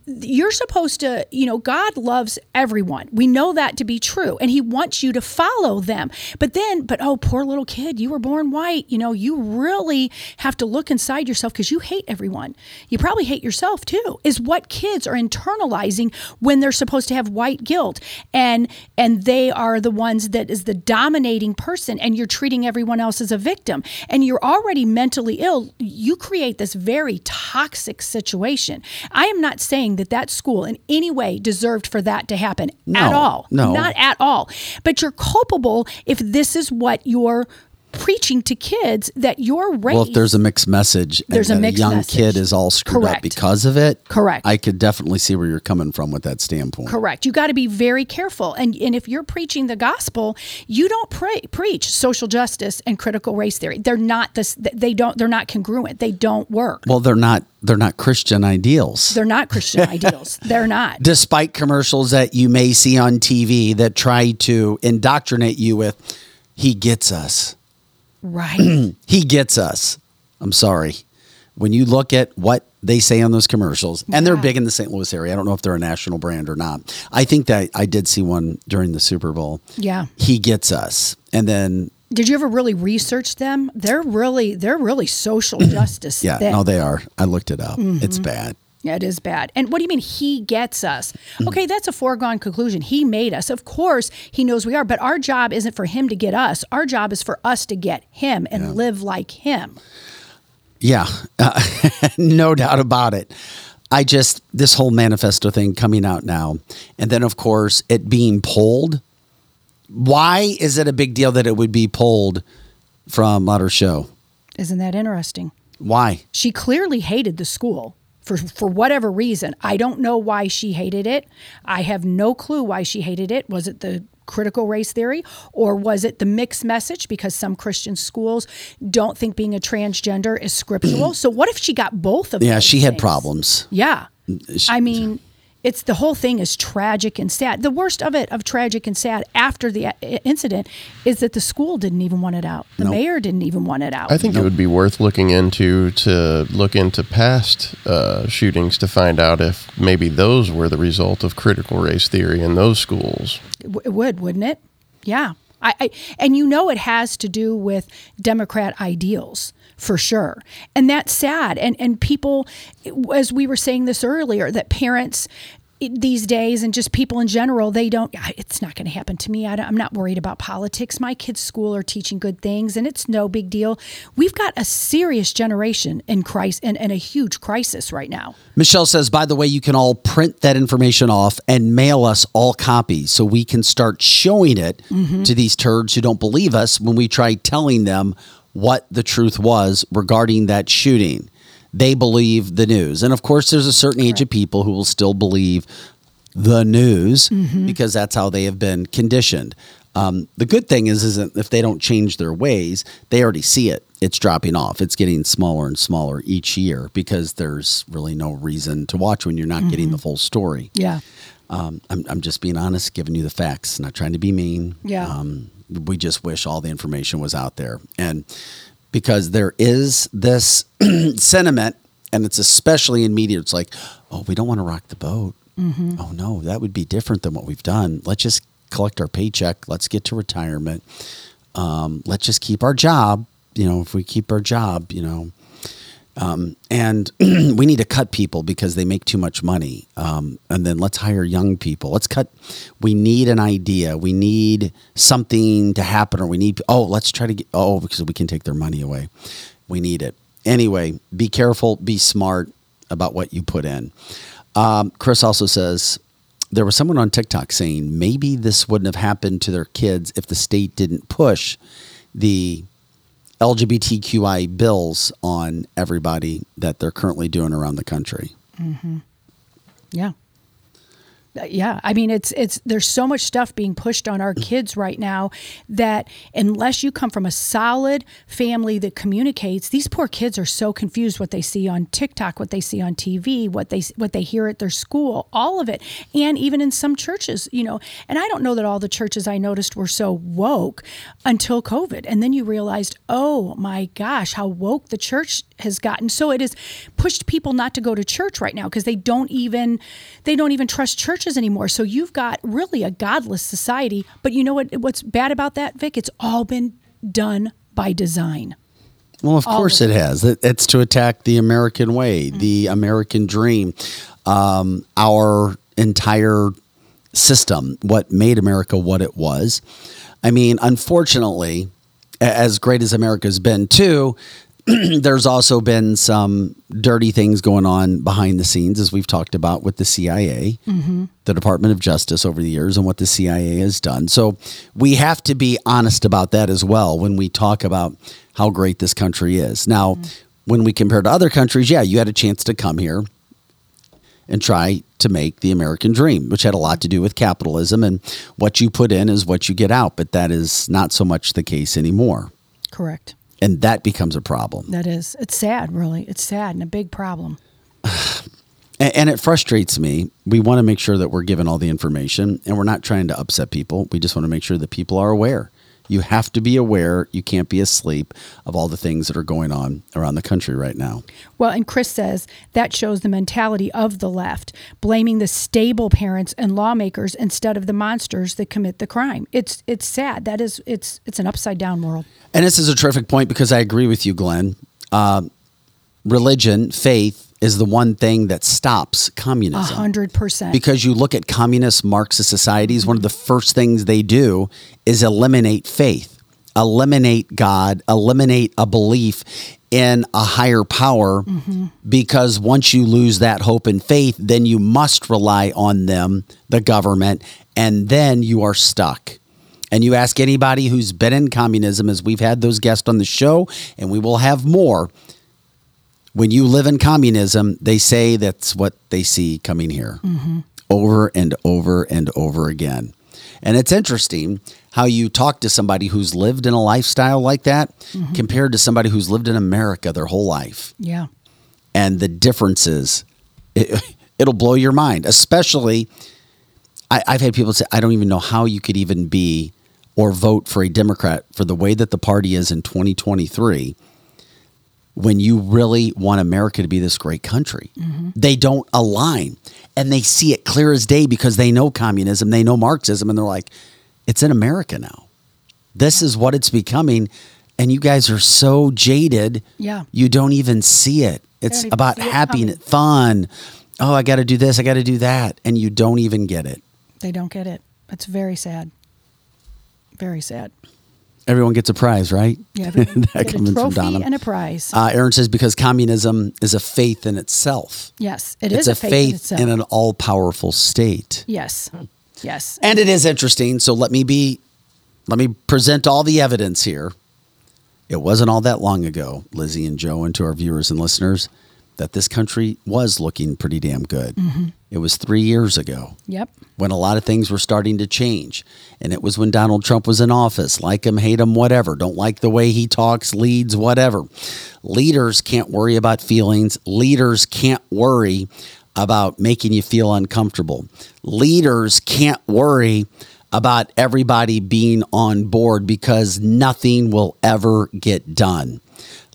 you're supposed to, you know, God loves everyone. We know that to be true. And he wants you to follow them. But then, but oh, poor little kid, you were born white. You know, you really have to look inside yourself because you hate everyone. You probably hate yourself too, is what kids are internalizing when they're supposed to have white guilt. And and they are the ones that is the dominating person, and you're treating everyone else as a victim. And you're already mentally ill. You create this very toxic situation. I am not saying Saying that that school in any way deserved for that to happen no, at all. No. Not at all. But you're culpable if this is what you're preaching to kids, that your race. Well, if there's a mixed message there's and a mixed a young message. Kid is all screwed Correct. Up because of it. Correct. I could definitely see where you're coming from with that standpoint. Correct. You got to be very careful. And and if you're preaching the gospel, you don't pre- preach social justice and critical race theory. They're not this. They don't. They're not congruent. They don't work. Well, they're not. They're not Christian ideals. They're not Christian ideals. They're not. Despite commercials that you may see on T V that try to indoctrinate you with, he gets us. Right. He gets us. I'm sorry. When you look at what they say on those commercials, and yeah. they're big in the Saint Louis area. I don't know if they're a national brand or not. I think that I did see one during the Super Bowl. Yeah. He gets us. And then... Did you ever really research them? They're really, they're really social justice. Yeah, thing. No, they are. I looked it up. Mm-hmm. It's bad. Yeah, it is bad. And what do you mean he gets us? Mm-hmm. Okay, that's a foregone conclusion. He made us. Of course, he knows we are. But our job isn't for him to get us. Our job is for us to get him and yeah. live like him. Yeah, uh, no doubt about it. I just, this whole manifesto thing coming out now, and then of course it being polled. Why is it a big deal that it would be polled from our show? Isn't that interesting? Why? She clearly hated the school for for whatever reason. I don't know why she hated it. I have no clue why she hated it. Was it the critical race theory, or was it the mixed message? Because some Christian schools don't think being a transgender is scriptural. So what if she got both of them? Yeah, she things? had problems. Yeah. She, I mean, it's the whole thing is tragic and sad. The worst of it, of tragic and sad, after the incident, is that the school didn't even want it out. The nope. mayor didn't even want it out. I think nope. it would be worth looking into to look into past uh, shootings to find out if maybe those were the result of critical race theory in those schools. It would, wouldn't it? Yeah. I, I and you know it has to do with Democrat ideals. For sure. And that's sad. And and people, as we were saying this earlier, that parents these days and just people in general, they don't, it's not going to happen to me. I don't, I'm not worried about politics. My kids' school are teaching good things and it's no big deal. We've got a serious generation in crisis and, and a huge crisis right now. Michelle says, by the way, you can all print that information off and mail us all copies so we can start showing it mm-hmm. to these turds who don't believe us when we try telling them what the truth was regarding that shooting. They believe the news. And of course, there's a certain age of people who will still believe the news mm-hmm. because that's how they have been conditioned. Um, the good thing is, is that if they don't change their ways, they already see it. It's dropping off. It's getting smaller and smaller each year because there's really no reason to watch when you're not mm-hmm. getting the full story. Yeah. Um, I'm, I'm just being honest, giving you the facts, not trying to be mean. Yeah. Um, we just wish all the information was out there. And because there is this sentiment, and it's especially in media, it's like, oh, we don't want to rock the boat. Mm-hmm. Oh, no, that would be different than what we've done. Let's just collect our paycheck. Let's get to retirement. Um, let's just keep our job. You know, if we keep our job, you know. Um, and we need to cut people because they make too much money. Um, and then let's hire young people. Let's cut. We need an idea. We need something to happen, or we need, oh, let's try to get, oh, because we can take their money away. We need it. Anyway, be careful, be smart about what you put in. Um, Chris also says, there was someone on TikTok saying maybe this wouldn't have happened to their kids if the state didn't push the L G B T Q I bills on everybody that they're currently doing around the country. Mm-hmm. Yeah. Yeah. I mean, it's, it's, there's so much stuff being pushed on our kids right now that unless you come from a solid family that communicates, these poor kids are so confused what they see on TikTok, what they see on T V, what they, what they hear at their school, all of it. And even in some churches, you know, and I don't know that all the churches I noticed were so woke until COVID. And then you realized, oh my gosh, how woke the church has gotten. So it has pushed people not to go to church right now because they don't even, they don't even trust churches anymore. So you've got really a godless society. But you know what? What's bad about that, Vic? It's all been done by design. Well, of all course it has. It's to attack the American way, mm-hmm. the American dream, um, our entire system, what made America what it was. I mean, unfortunately, as great as America's been too, there's also been some dirty things going on behind the scenes, as we've talked about with the C I A, mm-hmm. the Department of Justice over the years, and what the C I A has done. So we have to be honest about that as well when we talk about how great this country is. Now, mm-hmm. when we compare to other countries, yeah, you had a chance to come here and try to make the American dream, which had a lot to do with capitalism, and what you put in is what you get out. But that is not so much the case anymore. Correct. And that becomes a problem. That is. It's sad, really. It's sad and a big problem. and, and it frustrates me. We want to make sure that we're given all the information, and we're not trying to upset people. We just want to make sure that people are aware. You have to be aware. You can't be asleep of all the things that are going on around the country right now. Well, and Chris says that shows the mentality of the left, blaming the stable parents and lawmakers instead of the monsters that commit the crime. It's it's sad. That is, it's it's an upside down world. And this is a terrific point because I agree with you, Glenn. Uh, religion, faith is the one thing that stops communism. A hundred percent. Because you look at communist Marxist societies, mm-hmm. one of the first things they do is eliminate faith, eliminate God, eliminate a belief in a higher power, mm-hmm. because once you lose that hope and faith, then you must rely on them, the government, and then you are stuck. And you ask anybody who's been in communism, as we've had those guests on the show, and we will have more. When you live in communism, they say that's what they see coming here, mm-hmm. over and over and over again. And it's interesting how you talk to somebody who's lived in a lifestyle like that, mm-hmm. compared to somebody who's lived in America their whole life. Yeah. And the differences, it, it'll blow your mind. Especially, I, I've had people say, I don't even know how you could even be or vote for a Democrat for the way that the party is in twenty twenty-three when you really want America to be this great country. Mm-hmm. They don't align, and they see it clear as day because they know communism, they know Marxism, and they're like, it's in America now. This yeah. is what it's becoming, and you guys are so jaded, yeah. you don't even see it. It's about happiness, it fun. Oh, I got to do this, I got to do that, and you don't even get it. They don't get it. It's very sad. Very sad. Everyone gets a prize, right? Yeah, that comes from Donna. And a prize. Uh, Aaron says, because communism is a faith in itself. Yes, it it's is a faith, faith in itself. In an all-powerful state. Yes, yes. And it is interesting. So let me be, let me present all the evidence here. It wasn't all that long ago, Lizzie and Joe, and to our viewers and listeners, that this country was looking pretty damn good. Mm-hmm. It was three years ago. Yep. When a lot of things were starting to change. And it was when Donald Trump was in office. Like him, hate him, whatever. Don't like the way he talks, leads, whatever. Leaders can't worry about feelings. Leaders can't worry about making you feel uncomfortable. Leaders can't worry about everybody being on board because nothing will ever get done.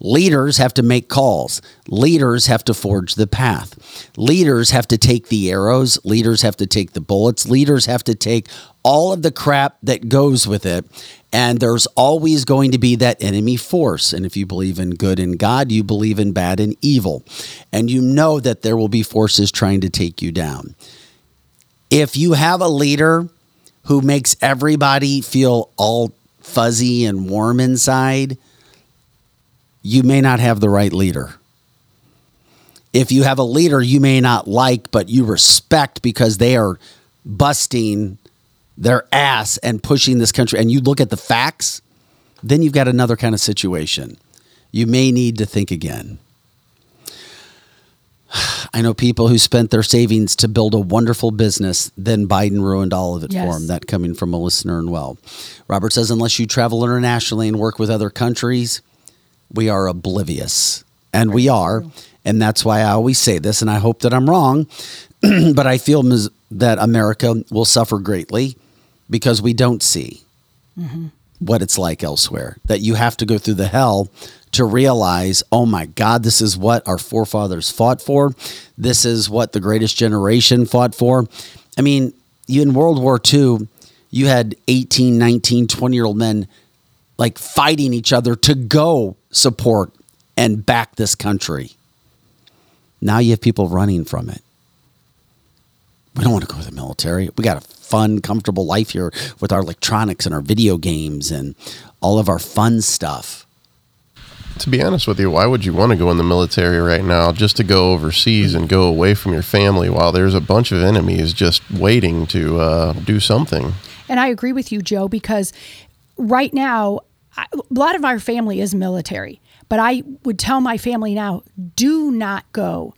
Leaders have to make calls. Leaders have to forge the path. Leaders have to take the arrows. Leaders have to take the bullets. Leaders have to take all of the crap that goes with it. And there's always going to be that enemy force. And if you believe in good and God, you believe in bad and evil. And you know that there will be forces trying to take you down. If you have a leader who makes everybody feel all fuzzy and warm inside, you may not have the right leader. If you have a leader you may not like, but you respect because they are busting their ass and pushing this country, and you look at the facts, then you've got another kind of situation. You may need to think again. I know people who spent their savings to build a wonderful business, then Biden ruined all of it yes. for them. That coming from a listener in Well. Robert says, unless you travel internationally and work with other countries, we are oblivious, and we are, and that's why I always say this, and I hope that I'm wrong, but I feel mis- that America will suffer greatly because we don't see mm-hmm. what it's like elsewhere, that you have to go through the hell to realize, oh my God, this is what our forefathers fought for. This is what the greatest generation fought for. I mean, you in World War Two, you had eighteen, nineteen, twenty-year-old men like fighting each other to go support and back this country. Now you have people running from it. We don't want to go to the military. We got a fun, comfortable life here with our electronics and our video games and all of our fun stuff. To be honest with you, why would you want to go in the military right now just to go overseas and go away from your family while there's a bunch of enemies just waiting to uh, do something? And I agree with you, Joe, because right now, a lot of our family is military, but I would tell my family now, do not go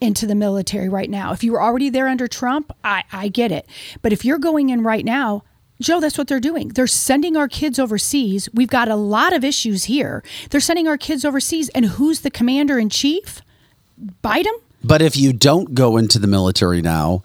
into the military right now. If you were already there under Trump, I, I get it. But if you're going in right now, Joe, that's what they're doing. They're sending our kids overseas. We've got a lot of issues here. They're sending our kids overseas. And who's the commander in chief? Biden? But if you don't go into the military now,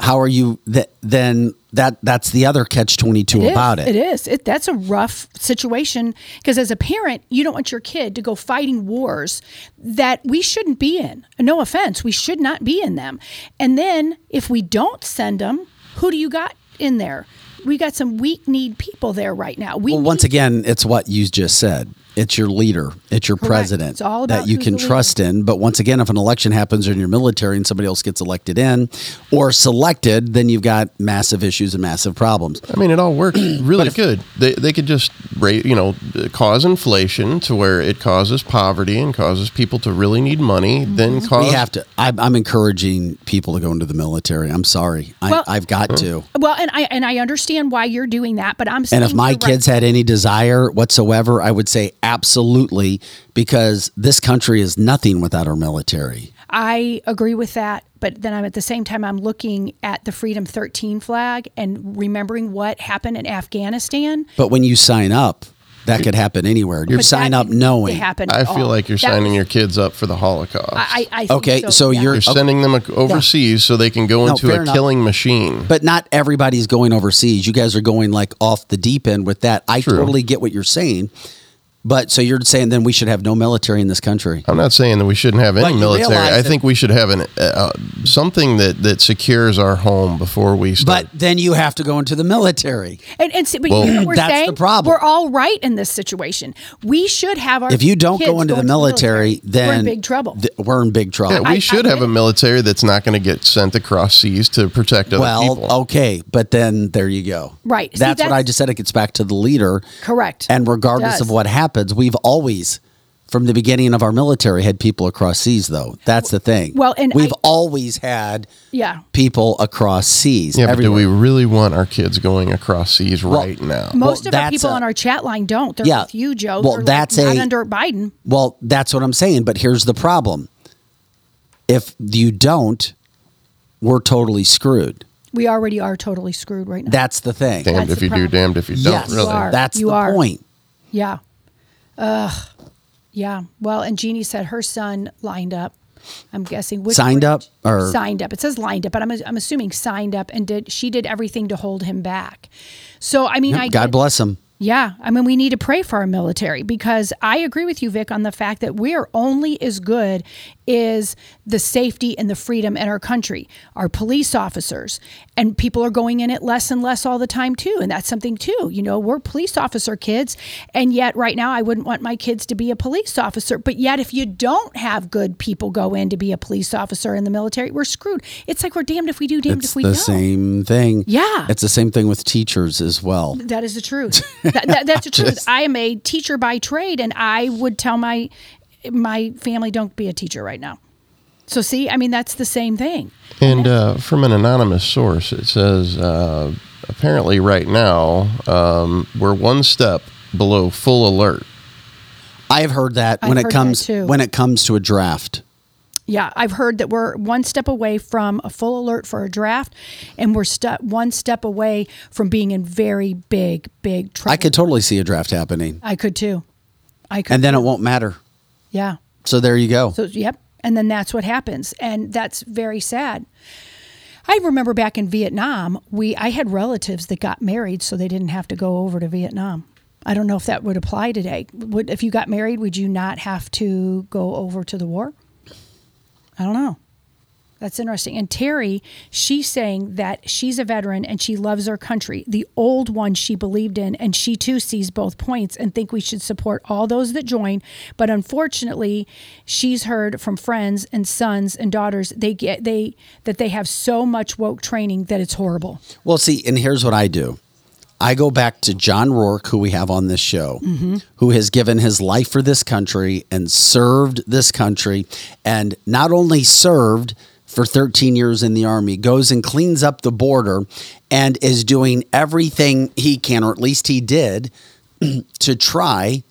how are you th- then that that's the other catch twenty-two it about it. It is. It, that's a rough situation because as a parent, you don't want your kid to go fighting wars that we shouldn't be in. No offense. We should not be in them. And then if we don't send them, who do you got in there? We got some weak-kneed people there right now. We well, need- once again, it's what you just said. It's your leader. It's your Correct. president it's all about that you can trust in. But once again, if an election happens in your military and somebody else gets elected in or selected, then you've got massive issues and massive problems. I mean, it all worked really if, good. They they could just, you know, cause inflation to where it causes poverty and causes people to really need money. Mm-hmm. Then cause we have to. I, I'm encouraging people to go into the military. I'm sorry, I, well, I've got to. Well, and I and I understand why you're doing that, but I'm. And if my kids right. had any desire whatsoever, I would say. Absolutely, because this country is nothing without our military. I agree with that, but then I'm at the same time I'm looking at the Freedom thirteen flag and remembering what happened in Afghanistan. But when you sign up, that could happen anywhere. You sign up knowing. Happen I feel like you're that signing was, your kids up for the Holocaust. I, I, I think okay, so, so yeah. you're, you're sending them overseas yeah. so they can go no, into a enough. killing machine. But not everybody's going overseas. You guys are going like off the deep end with that. I True. totally get what you're saying. But so you're saying then we should have no military in this country? I'm not saying that we shouldn't have any military. I think we should have an uh, something that, that secures our home before we start. But then you have to go into the military. And, and see, but well, you know what we're that's saying? The problem. We're all right in this situation. We should have our. If you don't kids go into go the military, military, then we're in big trouble. Th- we're in big trouble. Yeah, we I, should I, have I, a military that's not going to get sent across seas to protect other well, people. Well, okay, but then there you go. Right. That's, see, that's what I just said. It gets back to the leader. Correct. And regardless of what happens. We've always, from the beginning of our military, had people across seas, though. That's the thing. Well, and We've I, always had yeah. people across seas. Yeah, everywhere. But do we really want our kids going across seas well, right now? Most well, of our people a, on our chat line don't. They're yeah, with you, Joe. Well, They're that's like, not a, under Biden. Well, that's what I'm saying. But here's the problem. If you don't, we're totally screwed. We already are totally screwed right now. That's the thing. Damned that's if you problem. do, damned if you don't. Yes, really. you are. That's you the are. point. Yeah. Ugh, yeah. Well, and Jeannie said her son lined up. I'm guessing which signed up or signed up. It says lined up, but I'm I'm assuming signed up and did she did everything to hold him back. So I mean, yep, I God get, bless him. Yeah, I mean, we need to pray for our military because I agree with you, Vic, on the fact that we are only as good as the safety and the freedom in our country, our police officers, and people are going in it less and less all the time too, and that's something too. You know, we're police officer kids, and yet right now I wouldn't want my kids to be a police officer, but yet if you don't have good people go in to be a police officer in the military, we're screwed. It's like we're damned if we do, damned it's if we don't. It's the same thing. Yeah. It's the same thing with teachers as well. That is the truth. That, that, that's the truth. I am a teacher by trade, and I would tell my my family, don't be a teacher right now. So see, I mean, that's the same thing. And uh, from an anonymous source, it says, uh, apparently right now, um, we're one step below full alert. I've heard that when I've it comes when it comes to a draft. Yeah, I've heard that we're one step away from a full alert for a draft, and we're st- one step away from being in very big, big trouble. I could totally see a draft happening. I could too. I could. And then too. It won't matter. Yeah. So there you go. So yep, and then that's what happens, and that's very sad. I remember back in Vietnam, we I had relatives that got married, so they didn't have to go over to Vietnam. I don't know if that would apply today. Would if you got married, would you not have to go over to the war? I don't know. That's interesting. And Terry, she's saying that she's a veteran and she loves her country, the old one she believed in, and she too sees both points and think we should support all those that join. But unfortunately, she's heard from friends and sons and daughters they get they that they have so much woke training that it's horrible. Well, see, and here's what I do. I go back to John Rourke, who we have on this show, mm-hmm. who has given his life for this country and served this country, and not only served for thirteen years in the Army, goes and cleans up the border and is doing everything he can, or at least he did, to try,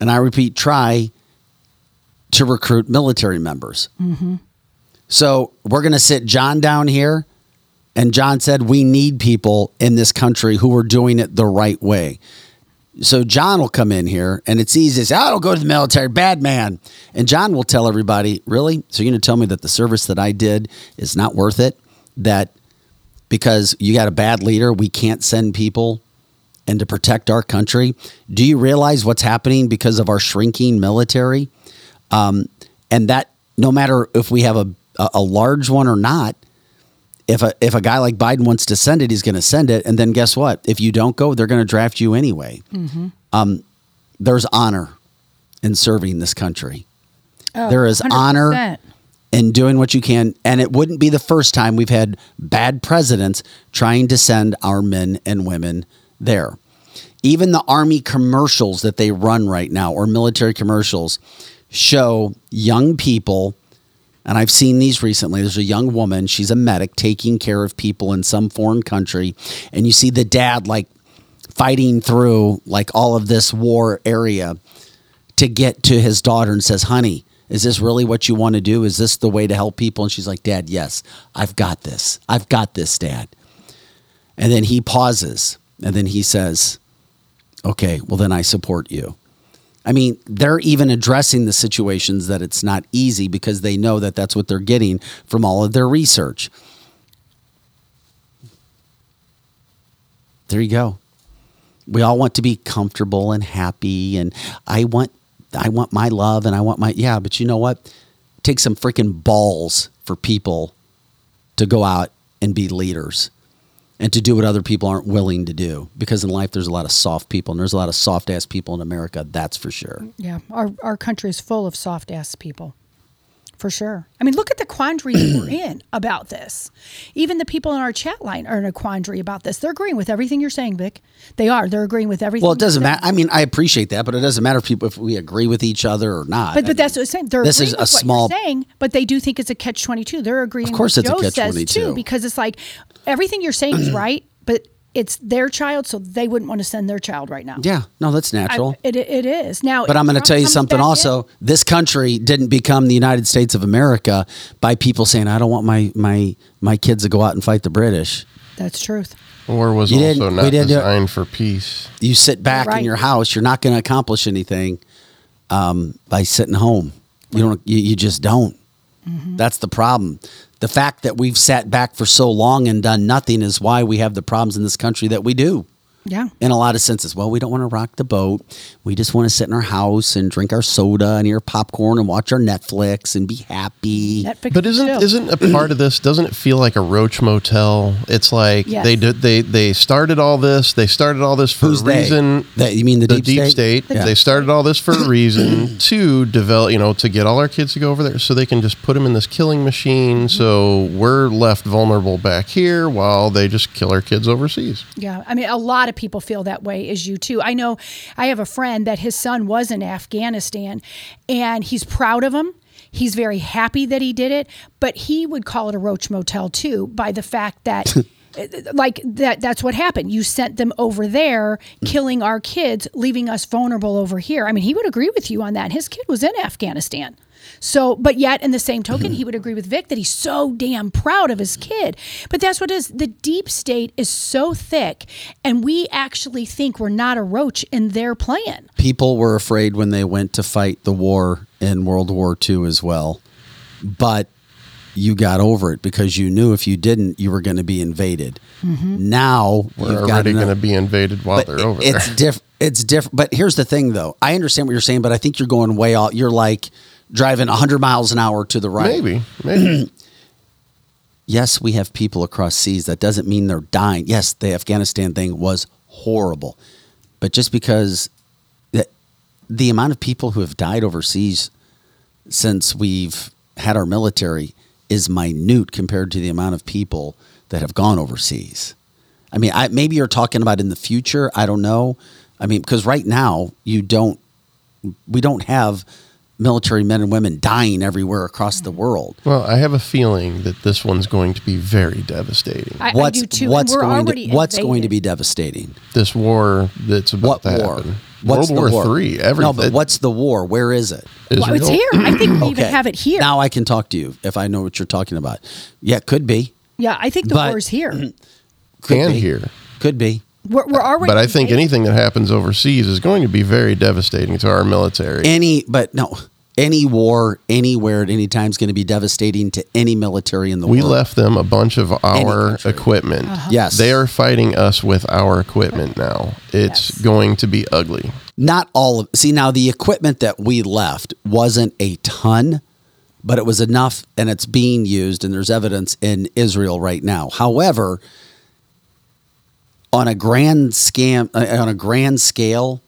and I repeat, try to recruit military members. Mm-hmm. So we're going to sit John down here. And John said, we need people in this country who are doing it the right way. So John will come in here, and it's easy to say, I don't go to the military, bad man. And John will tell everybody, really? So you're going to tell me that the service that I did is not worth it? That because you got a bad leader, we can't send people in to protect our country? Do you realize what's happening because of our shrinking military? Um, and that no matter if we have a, a large one or not, If a if a guy like Biden wants to send it, he's going to send it. And then guess what? If you don't go, they're going to draft you anyway. Mm-hmm. Um, there's honor in serving this country. Oh, there is one hundred percent honor in doing what you can. And it wouldn't be the first time we've had bad presidents trying to send our men and women there. Even the Army commercials that they run right now, or military commercials, show young people, and I've seen these recently. There's a young woman, she's a medic, taking care of people in some foreign country, and you see the dad like fighting through like all of this war area to get to his daughter, and says, honey, is this really what you want to do? Is this the way to help people? And she's like, Dad, yes, I've got this. I've got this, Dad. And then he pauses, and then he says, okay, well then I support you. I mean, they're even addressing the situations that it's not easy, because they know that that's what they're getting from all of their research. There you go. We all want to be comfortable and happy, and I want I want my love, and I want my, yeah, but you know what? Take some freaking balls for people to go out and be leaders and to do what other people aren't willing to do. Because in life, there's a lot of soft people, and there's a lot of soft-ass people in America, that's for sure. Yeah, our, our country is full of soft-ass people, for sure. I mean, look at the quandary we're in about this. Even the people in our chat line are in a quandary about this. They're agreeing with everything you're saying, Vic. They are. They're agreeing with everything. Well, it doesn't matter. I mean, I appreciate that, but it doesn't matter if, people, if we agree with each other or not. But, but I mean, that's what I'm saying. They're this is a small thing, but they do think it's a catch twenty-two. They're agreeing. Of course, with it's Joe a catch twenty-two too, because it's like, everything you're saying is right, but it's their child, so they wouldn't want to send their child right now. Yeah, no, that's natural. I, it, it is. Now, but I'm going to tell you something also. In? This country didn't become the United States of America by people saying, I don't want my my, my kids to go out and fight the British. That's truth. War was you also not designed for peace. You sit back right in your house. You're not going to accomplish anything um, by sitting home. You don't. You, you just don't. Mm-hmm. That's the problem. The fact that we've sat back for so long and done nothing is why we have the problems in this country that we do. Yeah. In a lot of senses. Well, we don't want to rock the boat. We just want to sit in our house and drink our soda and eat our popcorn and watch our Netflix and be happy. Netflix but isn't too. isn't a part of this, doesn't it feel like a roach motel? It's like yes. they did they they started all this. They started all this for Who's a reason. They? That, you mean the, the deep, deep state? state. Yeah. They started all this for a reason to develop, you know, to get all our kids to go over there so they can just put them in this killing machine. Mm-hmm. So we're left vulnerable back here while they just kill our kids overseas. Yeah. I mean, a lot of people feel that way as you too. I know I have a friend that his son was in Afghanistan, and he's proud of him. He's very happy that he did it, but he would call it a roach motel too, by the fact that like that that's what happened. You sent them over there, killing our kids, leaving us vulnerable over here. I mean, he would agree with you on that. His kid was in Afghanistan. So, but yet in the same token, he would agree with Vic that he's so damn proud of his kid. But that's what it is. The deep state is so thick, and we actually think we're not a roach in their plan. People were afraid when they went to fight the war in World War Two as well. But you got over it because you knew if you didn't, you were going to be invaded. Mm-hmm. Now we're already going to be invaded while they're over there. It's different. It's different. But here's the thing, though. I understand what you're saying, but I think you're going way off. You're like driving one hundred miles an hour to the right. Maybe, maybe. Yes, we have people across seas. That doesn't mean they're dying. Yes, the Afghanistan thing was horrible. But just because the, the amount of people who have died overseas since we've had our military is minute compared to the amount of people that have gone overseas. I mean, I, maybe you're talking about in the future. I don't know. I mean, because right now you don't, we don't have military men and women dying everywhere across the world. Well, I have a feeling that this one's going to be very devastating. I, what's, I do too. What's, going to, what's going to be devastating? This war that's about what to war? happen. What's World the War, war? Three. Everything. No, but what's the war? Where is it? Well, it's here. I think we okay. even have it here. Now I can talk to you if I know what you're talking about. Yeah, it could be. Yeah, I think the but, war is here. Could and be. here. Could be. We're, we're already but I think anything that happens overseas is going to be very devastating to our military. Any, but no, any war anywhere at any time is going to be devastating to any military in the we world. We left them a bunch of our equipment. Uh-huh. Yes. They are fighting us with our equipment now. It's yes. going to be ugly. Not all of, see now the equipment that we left wasn't a ton, but it was enough, and it's being used, and there's evidence in Israel right now. However, on a grand scam, on a grand scale,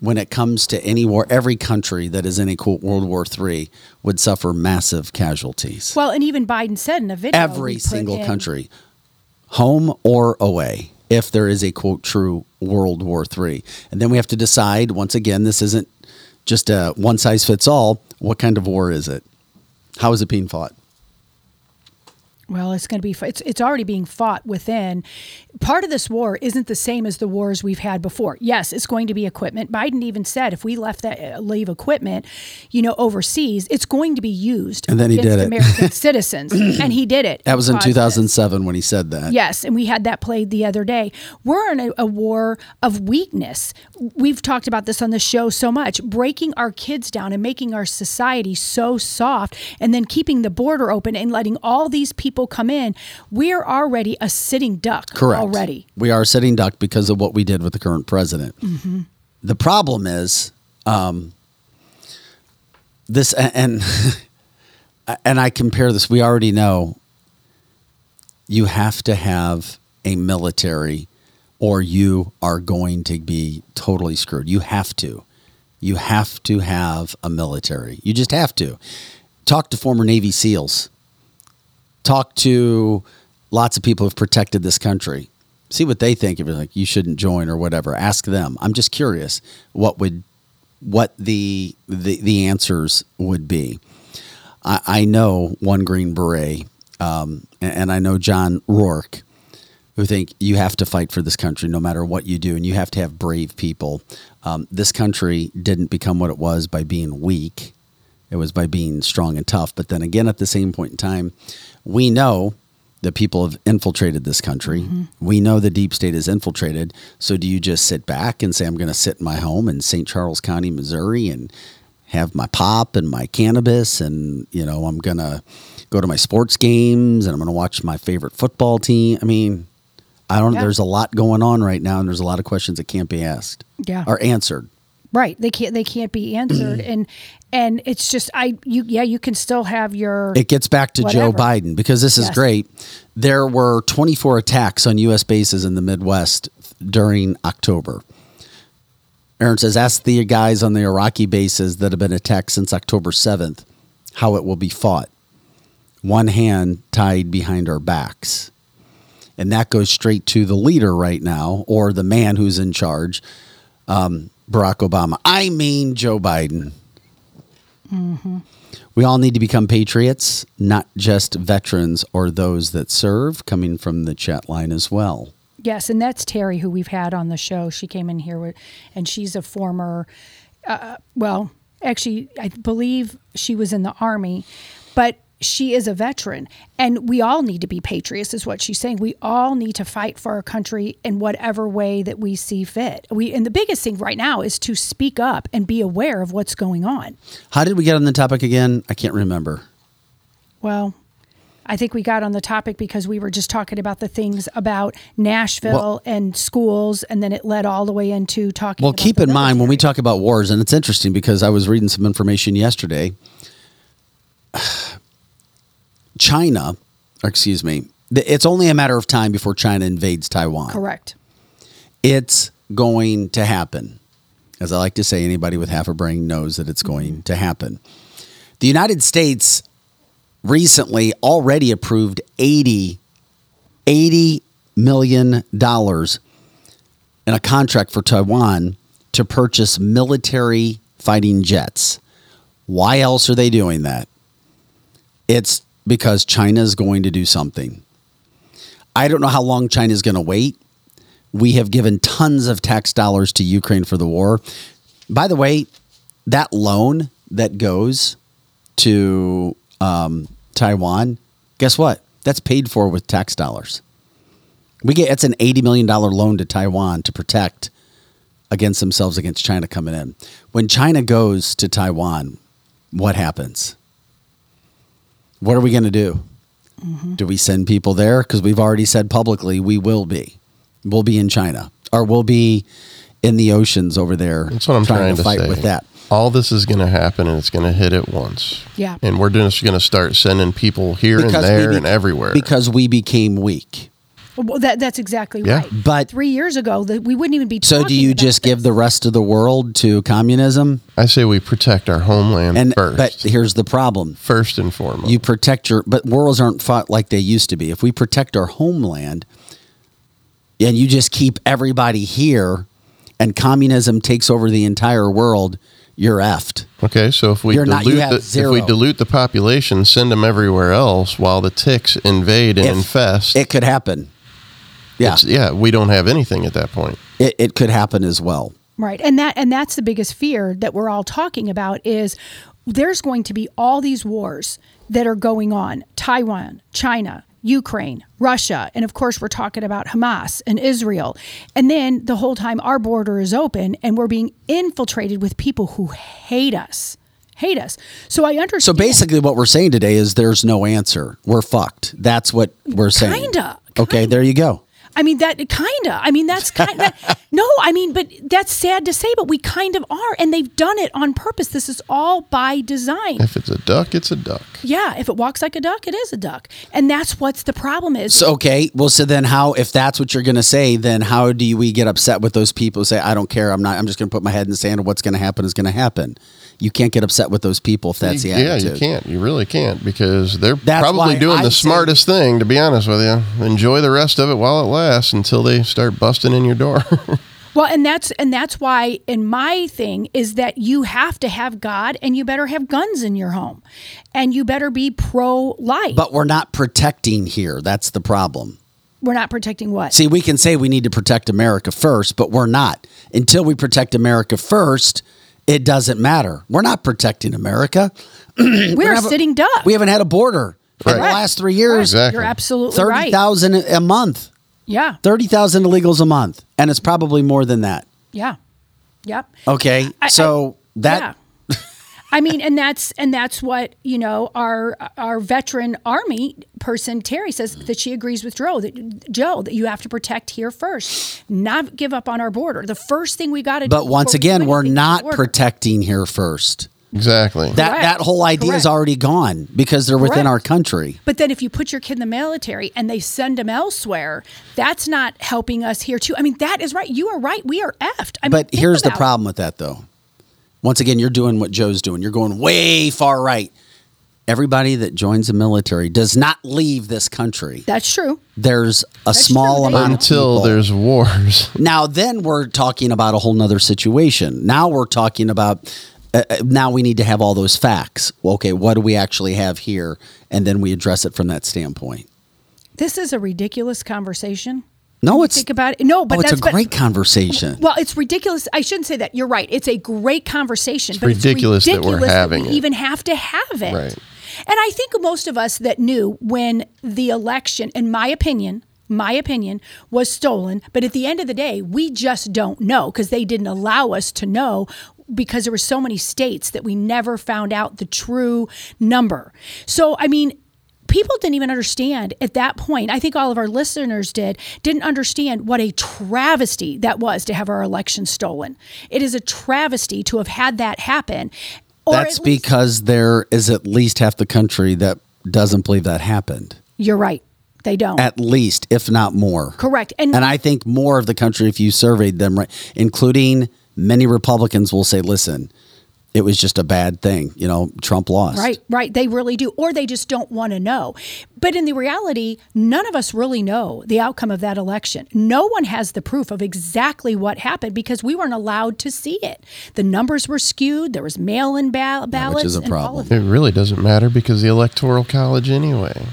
when it comes to any war, every country that is in a quote World War Three would suffer massive casualties. Well, and even Biden said in a video, every single in. country, home or away, if there is a quote true World War Three. And then we have to decide, once again, this isn't just a one size fits all. What kind of war is it? How is it being fought? Well, it's going to be it's it's already being fought within. Part of this war isn't the same as the wars we've had before. Yes, it's going to be equipment. Biden even said if we left that leave equipment, you know, overseas, it's going to be used and then he did it. American citizens, and he did it. That was in two thousand seven when he said that. Yes, and we had that played the other day. We're in a, a war of weakness. We've talked about this on the show so much, breaking our kids down and making our society so soft, and then keeping the border open and letting all these people come in. We're already a sitting duck. Correct. Already. We are a sitting duck because of what we did with the current president. Mm-hmm. The problem is um, this, and and I compare this. We already know you have to have a military or you are going to be totally screwed. You have to. You have to have a military. You just have to. Talk to former Navy SEALs. Talk to lots of people who've protected this country. See what they think. If you're like, you shouldn't join or whatever, ask them. I'm just curious what would what the the, the answers would be. I, I know one Green Beret, um, and, and I know John Rourke, who think you have to fight for this country no matter what you do, and you have to have brave people. Um, this country didn't become what it was by being weak. It was by being strong and tough. But then again, at the same point in time, we know that people have infiltrated this country. Mm-hmm. We know the deep state is infiltrated. So do you just sit back and say, I'm going to sit in my home in Saint Charles County, Missouri, and have my pop and my cannabis, and, you know, I'm going to go to my sports games and I'm going to watch my favorite football team? I mean, I don't yeah. There's a lot going on right now, and there's a lot of questions that can't be asked yeah. or answered. Right. They can't they can't be answered. And and it's just I you yeah, you can still have your It gets back to whatever. Joe Biden, because this is yes. great. There were twenty-four attacks on U S bases in the Midwest during October. Aaron says, ask the guys on the Iraqi bases that have been attacked since October seventh how it will be fought. One hand tied behind our backs. And that goes straight to the leader right now, or the man who's in charge. Um Barack Obama. I mean, Joe Biden. Mm-hmm. We all need to become patriots, not just veterans or those that serve, coming from the chat line as well. Yes, and that's Terry, who we've had on the show. She came in here, with, and she's a former, uh, well, actually, I believe she was in the Army, but she is a veteran, and we all need to be patriots, is what she's saying. We all need to fight for our country in whatever way that we see fit. We and the biggest thing right now is to speak up and be aware of what's going on. How did we get on the topic again? I can't remember. Well, I think we got on the topic because we were just talking about the things about Nashville well, and schools, and then it led all the way into talking well, about Well, keep in military. mind, when we talk about wars, and it's interesting because I was reading some information yesterday. China, or excuse me, it's only a matter of time before China invades Taiwan. Correct. It's going to happen. As I like to say, anybody with half a brain knows that it's going mm-hmm. to happen. The United States recently already approved eighty million dollars in a contract for Taiwan to purchase military fighting jets. Why else are they doing that? It's because China is going to do something. I don't know how long China is going to wait. We have given tons of tax dollars to Ukraine for the war. By the way, that loan that goes to um, Taiwan, guess what? That's paid for with tax dollars. We get it's an eighty million dollars loan to Taiwan to protect against themselves, against China coming in. When China goes to Taiwan, what happens? What are we going to do? Mm-hmm. Do we send people there? Because we've already said publicly we will be. We'll be in China, or we'll be in the oceans over there. That's what I'm trying, trying to, to fight say. with that. All this is going to happen, and it's going to hit at once. Yeah. And we're just going to start sending people here because and there be- and everywhere. Because we became weak. Well, that, that's exactly yeah. right. But three years ago, the, we wouldn't even be talking about So do you just this. give the rest of the world to communism? I say we protect our homeland and, first. But here's the problem. First and foremost. You protect your... But wars aren't fought like they used to be. If we protect our homeland and you just keep everybody here and communism takes over the entire world, you're effed. Okay, so if we dilute not, the, if we dilute the population, send them everywhere else while the ticks invade and if, infest... It could happen. Yeah, it's, yeah, we don't have anything at that point. It, it could happen as well, right? And that and that's the biggest fear that we're all talking about is there's going to be all these wars that are going on: Taiwan, China, Ukraine, Russia, and of course we're talking about Hamas and Israel. And then the whole time our border is open and we're being infiltrated with people who hate us, hate us. So I understand. So basically, what we're saying today is there's no answer. We're fucked. That's what we're saying. Kinda. kinda. Okay, there you go. I mean, that kind of, I mean, that's kind of, that, no, I mean, but that's sad to say, but we kind of are, and they've done it on purpose. This is all by design. If it's a duck, it's a duck. Yeah. If it walks like a duck, it is a duck. And that's what's the problem is. So, okay. Well, so then how, if that's what you're going to say, then how do we get upset with those people who say, I don't care. I'm not, I'm just going to put my head in the sand and what's going to happen is going to happen. You can't get upset with those people if that's the attitude. Yeah, you can't. You really can't because they're that's probably doing I the smartest think, thing, to be honest with you. Enjoy the rest of it while it lasts until they start busting in your door. Well, and that's and that's why in my thing is that you have to have God and you better have guns in your home and you better be pro-life. But we're not protecting here. That's the problem. We're not protecting what? See, we can say we need to protect America first, but we're not. Until we protect America first... It doesn't matter. We're not protecting America. We're a sitting duck. We haven't had a border right. in the last three years. Right. Exactly. You're absolutely thirty, right. thirty thousand a month. Yeah. thirty thousand illegals a month. And it's probably more than that. Yeah. Yep. Okay. I, so I, that... Yeah. I mean, and that's and that's what, you know, our our veteran Army person, Terry, says that she agrees with Joe, that, Joe, that you have to protect here first, not give up on our border. The first thing we got to do. But once again, we're not protecting here first. Exactly. That Correct. that whole idea Correct. is already gone because they're Correct. within our country. But then if you put your kid in the military and they send them elsewhere, that's not helping us here too. I mean, that is right. You are right. We are effed. I mean, but here's the problem with that, though. Once again, you're doing what Joe's doing. You're going way far right. Everybody that joins the military does not leave this country. That's true. There's a That's small true. amount Until of people. There's wars. Now, then we're talking about a whole nother situation. Now we're talking about, uh, now we need to have all those facts. Well, okay, what do we actually have here? And then we address it from that standpoint. This is a ridiculous conversation. No, it's think about it. No, but oh, it's that's, a great but, conversation. Well, it's ridiculous. I shouldn't say that. You're right. It's a great conversation. It's but ridiculous, it's ridiculous that we're that having we it. Even have to have it. Right. And I think most of us that knew when the election, in my opinion, my opinion was stolen. But at the end of the day, we just don't know because they didn't allow us to know because there were so many states that we never found out the true number. So, I mean, people didn't even understand at that point. I think all of our listeners did, didn't understand what a travesty that was to have our election stolen. It is a travesty to have had that happen. Or That's because there is at least half the country that doesn't believe that happened. You're right. They don't. At least, if not more. Correct. And, and I think more of the country, if you surveyed them, right, including many Republicans will say, listen, it was just a bad thing. You know, Trump lost. Right, right. They really do. Or they just don't want to know. But in the reality, none of us really know the outcome of that election. No one has the proof of exactly what happened because we weren't allowed to see it. The numbers were skewed. There was mail-in ba- ballots. Which is a problem. It really doesn't matter because the Electoral College anyway.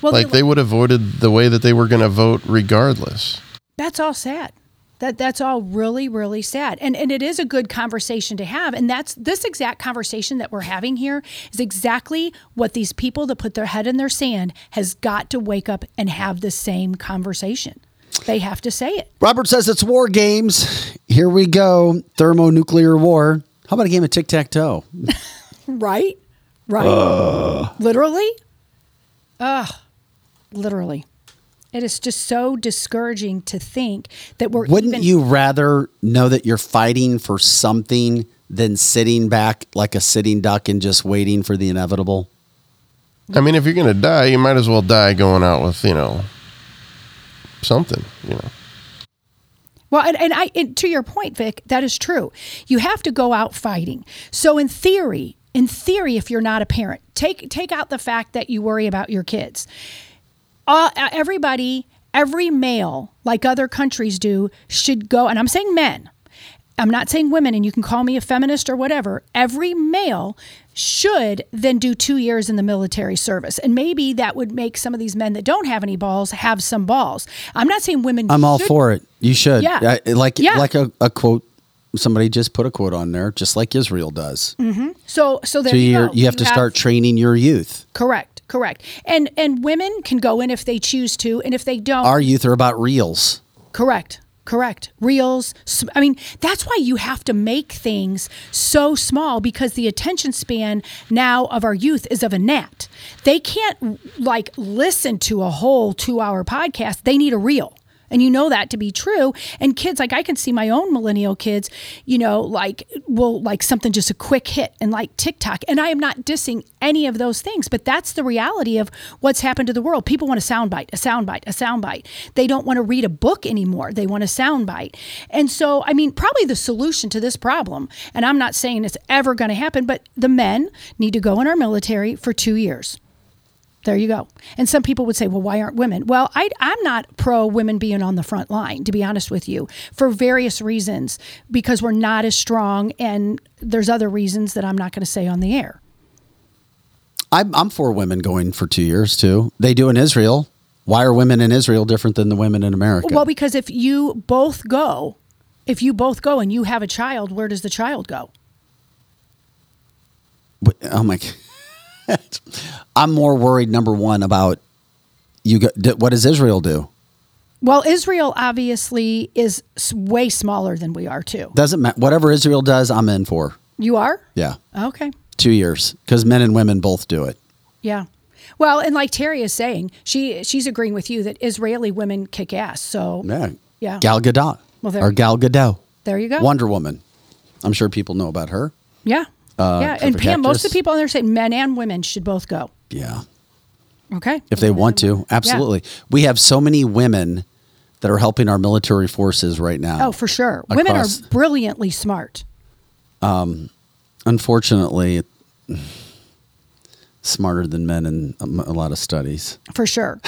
Well, like the ele- they would have voted the way that they were going to vote regardless. That's all sad. That that's all really, really sad. And and it is a good conversation to have. And that's this exact conversation that we're having here is exactly what these people that put their head in their sand has got to wake up and have the same conversation. They have to say it. Robert says it's war games. Here we go. Thermonuclear war. How about a game of tic-tac-toe? Right? Right. Uh. Literally? Ugh. Literally. It is just so discouraging to think that we're Wouldn't even- you rather know that you're fighting for something than sitting back like a sitting duck and just waiting for the inevitable? I mean, if you're going to die, you might as well die going out with, you know, something, you know. Well, and, and I and to your point, Vic, that is true. You have to go out fighting. So in theory, in theory, if you're not a parent, take take out the fact that you worry about your kids. All, everybody, every male, like other countries do, should go, and I'm saying men, I'm not saying women, and you can call me a feminist or whatever. Every male should then do two years in the military service. And maybe that would make some of these men that don't have any balls have some balls. I'm not saying women I'm should. all for it. You should. Yeah. I, like yeah. like a, a quote, somebody just put a quote on there, just like Israel does. Mm-hmm. So so, there so you have you have to have, start training your youth. Correct, correct. And and women can go in if they choose to, and if they don't. Our youth are about reels. Correct. Correct. Reels. I mean, that's why you have to make things so small, because the attention span now of our youth is of a gnat. They can't like listen to a whole two hour podcast. They need a reel. And you know that to be true. And kids, like I can see my own millennial kids, you know, like will like something, just a quick hit, and like TikTok. And I am not dissing any of those things, but that's the reality of what's happened to the world. People want a soundbite, a soundbite, a soundbite. They don't want to read a book anymore. They want a soundbite. And so, I mean, probably the solution to this problem, and I'm not saying it's ever going to happen, but the men need to go in our military for two years. There you go. And some people would say, well, why aren't women? Well, I, I'm not pro women being on the front line, to be honest with you, for various reasons, because we're not as strong, and there's other reasons that I'm not going to say on the air. I'm, I'm for women going for two years, too. They do in Israel. Why are women in Israel different than the women in America? Well, because if you both go, if you both go and you have a child, where does the child go? But, oh, my God. I'm more worried, number one, about you. Go, what does Israel do? Well, Israel obviously is way smaller than we are, too. Doesn't matter. Whatever Israel does, I'm in for. You are? Yeah. Okay. Two years, because men and women both do it. Yeah. Well, and like Terry is saying, she she's agreeing with you that Israeli women kick ass. So yeah, yeah. Gal Gadot well, or Gal Gadot. There you go. Wonder Woman. I'm sure people know about her. Yeah. Uh, yeah, and Pam, actress. Most of the people on there say men and women should both go. Yeah. Okay. If they want to, absolutely. Yeah. We have so many women that are helping our military forces right now. Oh, for sure. Across, women are brilliantly smart. Um, unfortunately, smarter than men in a lot of studies. For sure.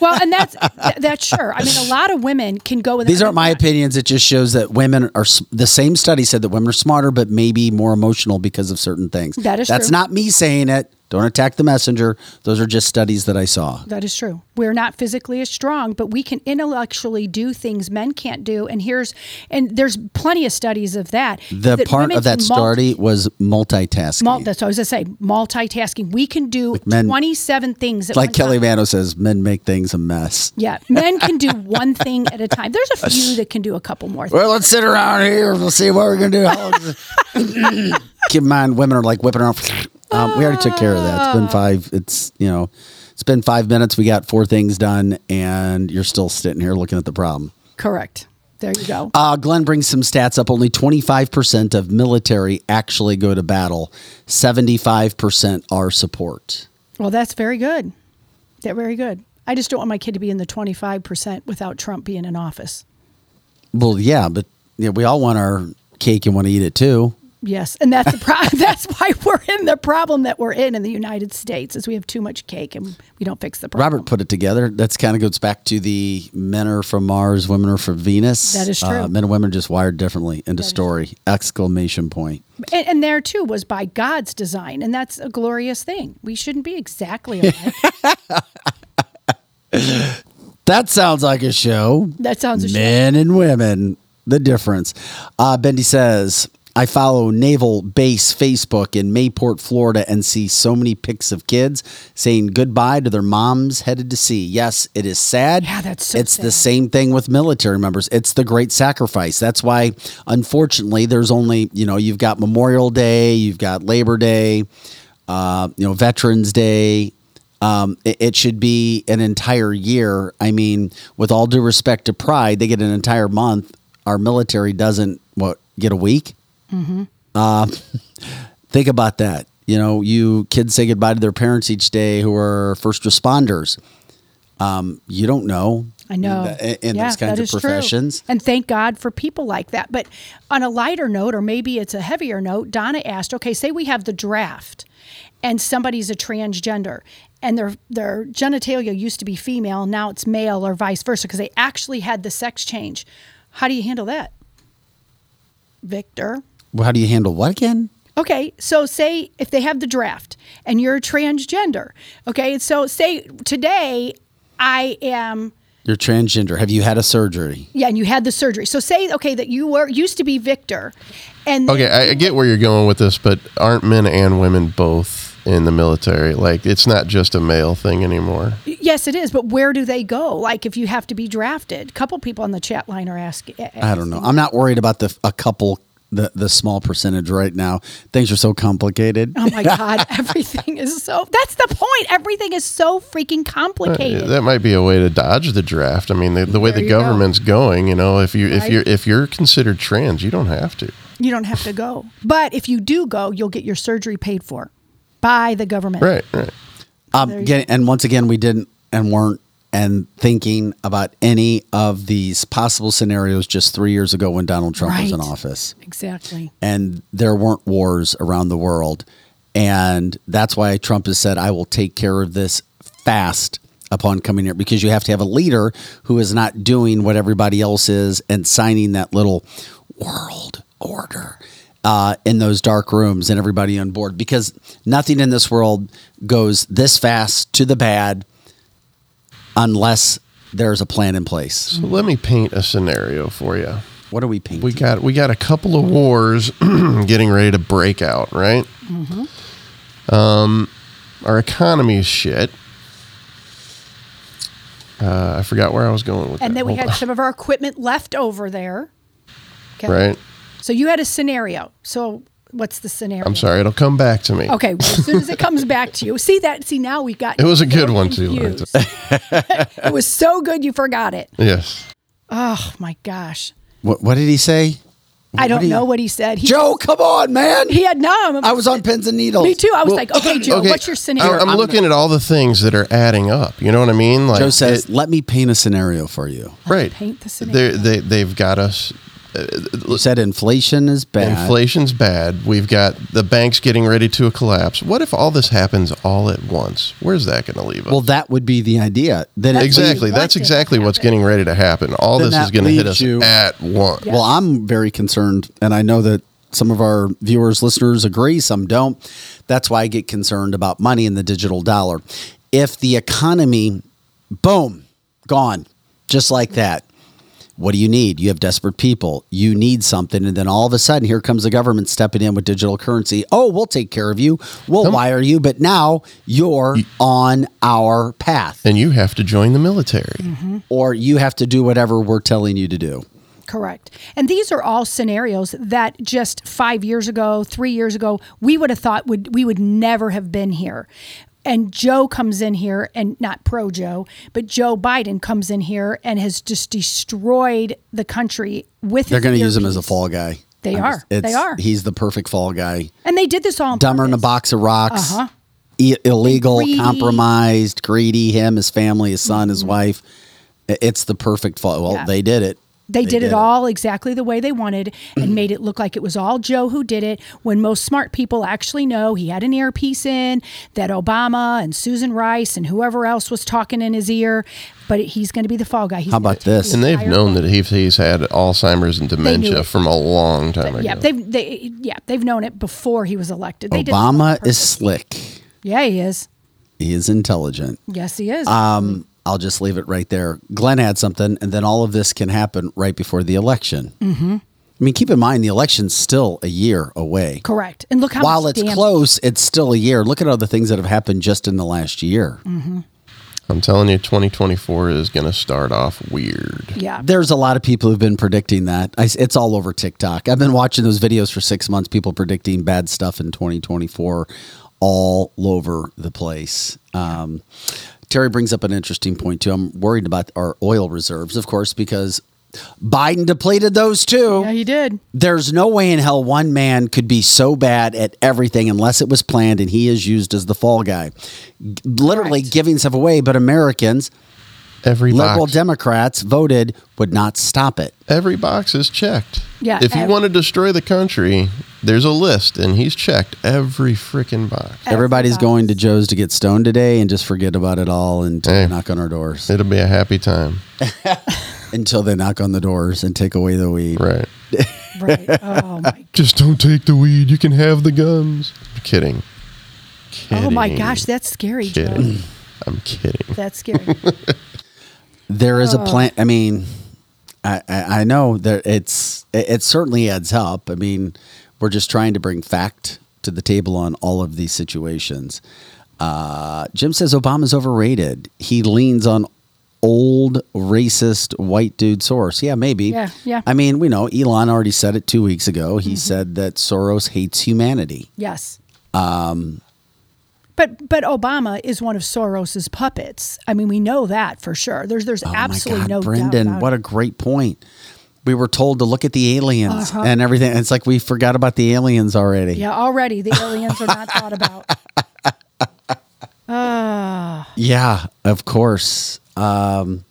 Well, and that's that's sure. I mean, a lot of women can go with. These aren't my opinions. It just shows that women are, the same study said that women are smarter, but maybe more emotional because of certain things. That is true. That's not me saying it. Don't attack the messenger. Those are just studies that I saw. That is true. We're not physically as strong, but we can intellectually do things men can't do. And here's, and there's plenty of studies of that. The that part of that multi- study was multitasking. Mul- that's what I was going to say. Multitasking. We can do like men, twenty-seven things at like one time. Like Kelly Mano says, men make things a mess. Yeah. Men can do one thing at a time. There's a few that can do a couple more things. Well, let's sit around here. We'll see what we're going to do. Keep in mind, women are like whipping around. Um, we already took care of that. It's been five. It's, you know, it's been five minutes. We got four things done, and you're still sitting here looking at the problem. Correct. There you go. Uh, Glenn brings some stats up. Only twenty-five percent of military actually go to battle. seventy-five percent are support. Well, that's very good. That's very good. I just don't want my kid to be in the twenty-five percent without Trump being in office. Well, yeah, but you know, we all want our cake and want to eat it too. Yes, and that's the pro- that's why we're in the problem that we're in in the United States, is we have too much cake and we don't fix the problem. Robert put it together. That's kind of goes back to the men are from Mars, women are from Venus. That is true. Uh, men and women just wired differently. End of story. True. Exclamation point. And, and there, too, was by God's design, and that's a glorious thing. We shouldn't be exactly alike. That sounds like a show. That sounds a show. Men and women, the difference. Uh, Bendy says... I follow Naval Base Facebook in Mayport, Florida, and see so many pics of kids saying goodbye to their moms headed to sea. Yes, it is sad. Yeah, that's so It's sad. The same thing with military members. It's the great sacrifice. That's why, unfortunately, there's only, you know, you've got Memorial Day, you've got Labor Day, uh, you know, Veterans Day. Um, it, it should be an entire year. I mean, with all due respect to Pride, they get an entire month. Our military doesn't, what, get a week? Mm-hmm. Uh, think about that. You know, you kids say goodbye to their parents each day who are first responders. Um, you don't know. I know. In, the, in yeah, those kinds of professions. True. And thank God for people like that. But on a lighter note, or maybe it's a heavier note, Donna asked, okay, say we have the draft and somebody's a transgender and their their genitalia used to be female, now it's male or vice versa because they actually had the sex change. How do you handle that, Victor? Well, how do you handle what again? Okay, so say if they have the draft and you're a transgender, okay, so say today I am... You're transgender. Have you had a surgery? Yeah, and you had the surgery. So say, okay, that you were used to be Victor. And okay, I, I get where you're going with this, but aren't men and women both in the military? Like, it's not just a male thing anymore. Yes, it is, but where do they go? Like, if you have to be drafted, a couple people on the chat line are asking. asking I don't know. I'm not worried about the a couple The, the small percentage right now. Things are so complicated. Oh my God. Everything is so, that's the point. Everything is so freaking complicated. Uh, that might be a way to dodge the draft. I mean, the, the way there the government's go. going, you know, if you, right. if you're, if you're considered trans, you don't have to, you don't have to go, but if you do go, you'll get your surgery paid for by the government. Right. Right. Um, again, and once again, we didn't and weren't, and thinking about any of these possible scenarios just three years ago when Donald Trump right. was in office. Exactly. And there weren't wars around the world. And that's why Trump has said, I will take care of this fast upon coming here, because you have to have a leader who is not doing what everybody else is and signing that little world order uh, in those dark rooms and everybody on board, because nothing in this world goes this fast to the bad unless there's a plan in place. So let me paint a scenario for you. What are we painting? We got we got a couple of wars getting ready to break out, right? Mm-hmm. Um, our economy is shit. Uh, I forgot where I was going with and that. And then we Hold had on. some of our equipment left over there. Okay. Right. So you had a scenario. So what's the scenario? I'm sorry, it'll come back to me. Okay, well, as soon as it comes back to you. See that? See, now we got it. Was a good one, confused. too. It was so good you forgot it. Yes. Oh, my gosh. What, what did he say? What, I don't what know he, what he said. He Joe, just, come on, man. He had no. I was on pins and needles. Me too. I was well, like, okay, Joe, okay, what's your scenario? I'm, I'm looking gonna, at all the things that are adding up. You know what I mean? Like, Joe says, it, let me paint a scenario for you. Let right. Paint the scenario. They, they've got us. You said inflation is bad. Inflation's bad. We've got the banks getting ready to collapse. What if all this happens all at once? Where's that going to leave us? Well, that would be the idea. Then exactly. That's exactly what's getting ready to happen. All this is going to hit us at once. Well, I'm very concerned, and I know that some of our viewers, listeners agree, some don't. That's why I get concerned about money and the digital dollar. If the economy, boom, gone, just like that. What do you need? You have desperate people. You need something. And then all of a sudden, here comes the government stepping in with digital currency. Oh, we'll take care of you. We'll Come wire on. you. But now you're you, on our path. And you have to join the military. Mm-hmm. Or you have to do whatever we're telling you to do. Correct. And these are all scenarios that just five years ago, three years ago, we would have thought would we would never have been here. And Joe comes in here, and not pro-Joe, but Joe Biden comes in here and has just destroyed the country with his They're going to use him as a fall guy. They I'm are. Just, they are. He's the perfect fall guy. And they did this all on Dumber purpose. In a box of rocks, uh-huh. I- illegal, greedy. compromised, greedy, him, his family, his son, mm-hmm. his wife. It's the perfect fall. Well, yeah. they did it. They, they did, did it all exactly the way they wanted and made it look like it was all Joe who did it, when most smart people actually know he had an earpiece in, that Obama and Susan Rice and whoever else was talking in his ear, but he's going to be the fall guy. He's How about this? And they've known that he's, he's had Alzheimer's and dementia from a long time ago. Yeah, they've, they, yeah, they've known it before he was elected. They Obama is slick. Yeah, he is. He is intelligent. Yes, he is. Um. I'll just leave it right there. Glenn had something, and then all of this can happen right before the election. Mm-hmm. I mean, keep in mind, the election's still a year away. Correct. And look how While much it's damage. close, it's still a year. Look at all the things that have happened just in the last year. Mm-hmm. I'm telling you, twenty twenty-four is going to start off weird. Yeah. There's a lot of people who've been predicting that. I, it's all over TikTok. I've been watching those videos for six months, people predicting bad stuff in twenty twenty-four all over the place. Um Terry brings up an interesting point, too. I'm worried about our oil reserves, of course, because Biden depleted those, too. Yeah, he did. There's no way in hell one man could be so bad at everything unless it was planned, and he is used as the fall guy. Literally Correct. giving stuff away, but Americans Every liberal box. Democrats voted would not stop it. Every box is checked. Yeah. If every. you want to destroy the country, there's a list, and he's checked every freaking box. Every Everybody's box. going to Joe's to get stoned today and just forget about it all until hey, they knock on our doors. It'll be a happy time. Until they knock on the doors and take away the weed. Right. Right. Oh my. Just don't take the weed. You can have the guns. I'm kidding. Kidding. Oh my gosh, that's scary, kidding. Joe. I'm kidding. That's scary. There is a plan. I mean, I, I, I know that it's it, it certainly adds up. I mean, we're just trying to bring fact to the table on all of these situations. Uh, Jim says Obama's overrated. He leans on old racist white dude Soros. Yeah, maybe. Yeah, yeah. I mean, we know Elon already said it two weeks ago. He mm-hmm. said that Soros hates humanity. Yes. Um. But but Obama is one of Soros's puppets. I mean, we know that for sure. There's there's oh absolutely God, no Brendan, doubt. Brendan, what it. a great point. We were told to look at the aliens uh-huh. and everything. It's like we forgot about the aliens already. Yeah, already the aliens are not thought about. Uh. Yeah, of course. Um,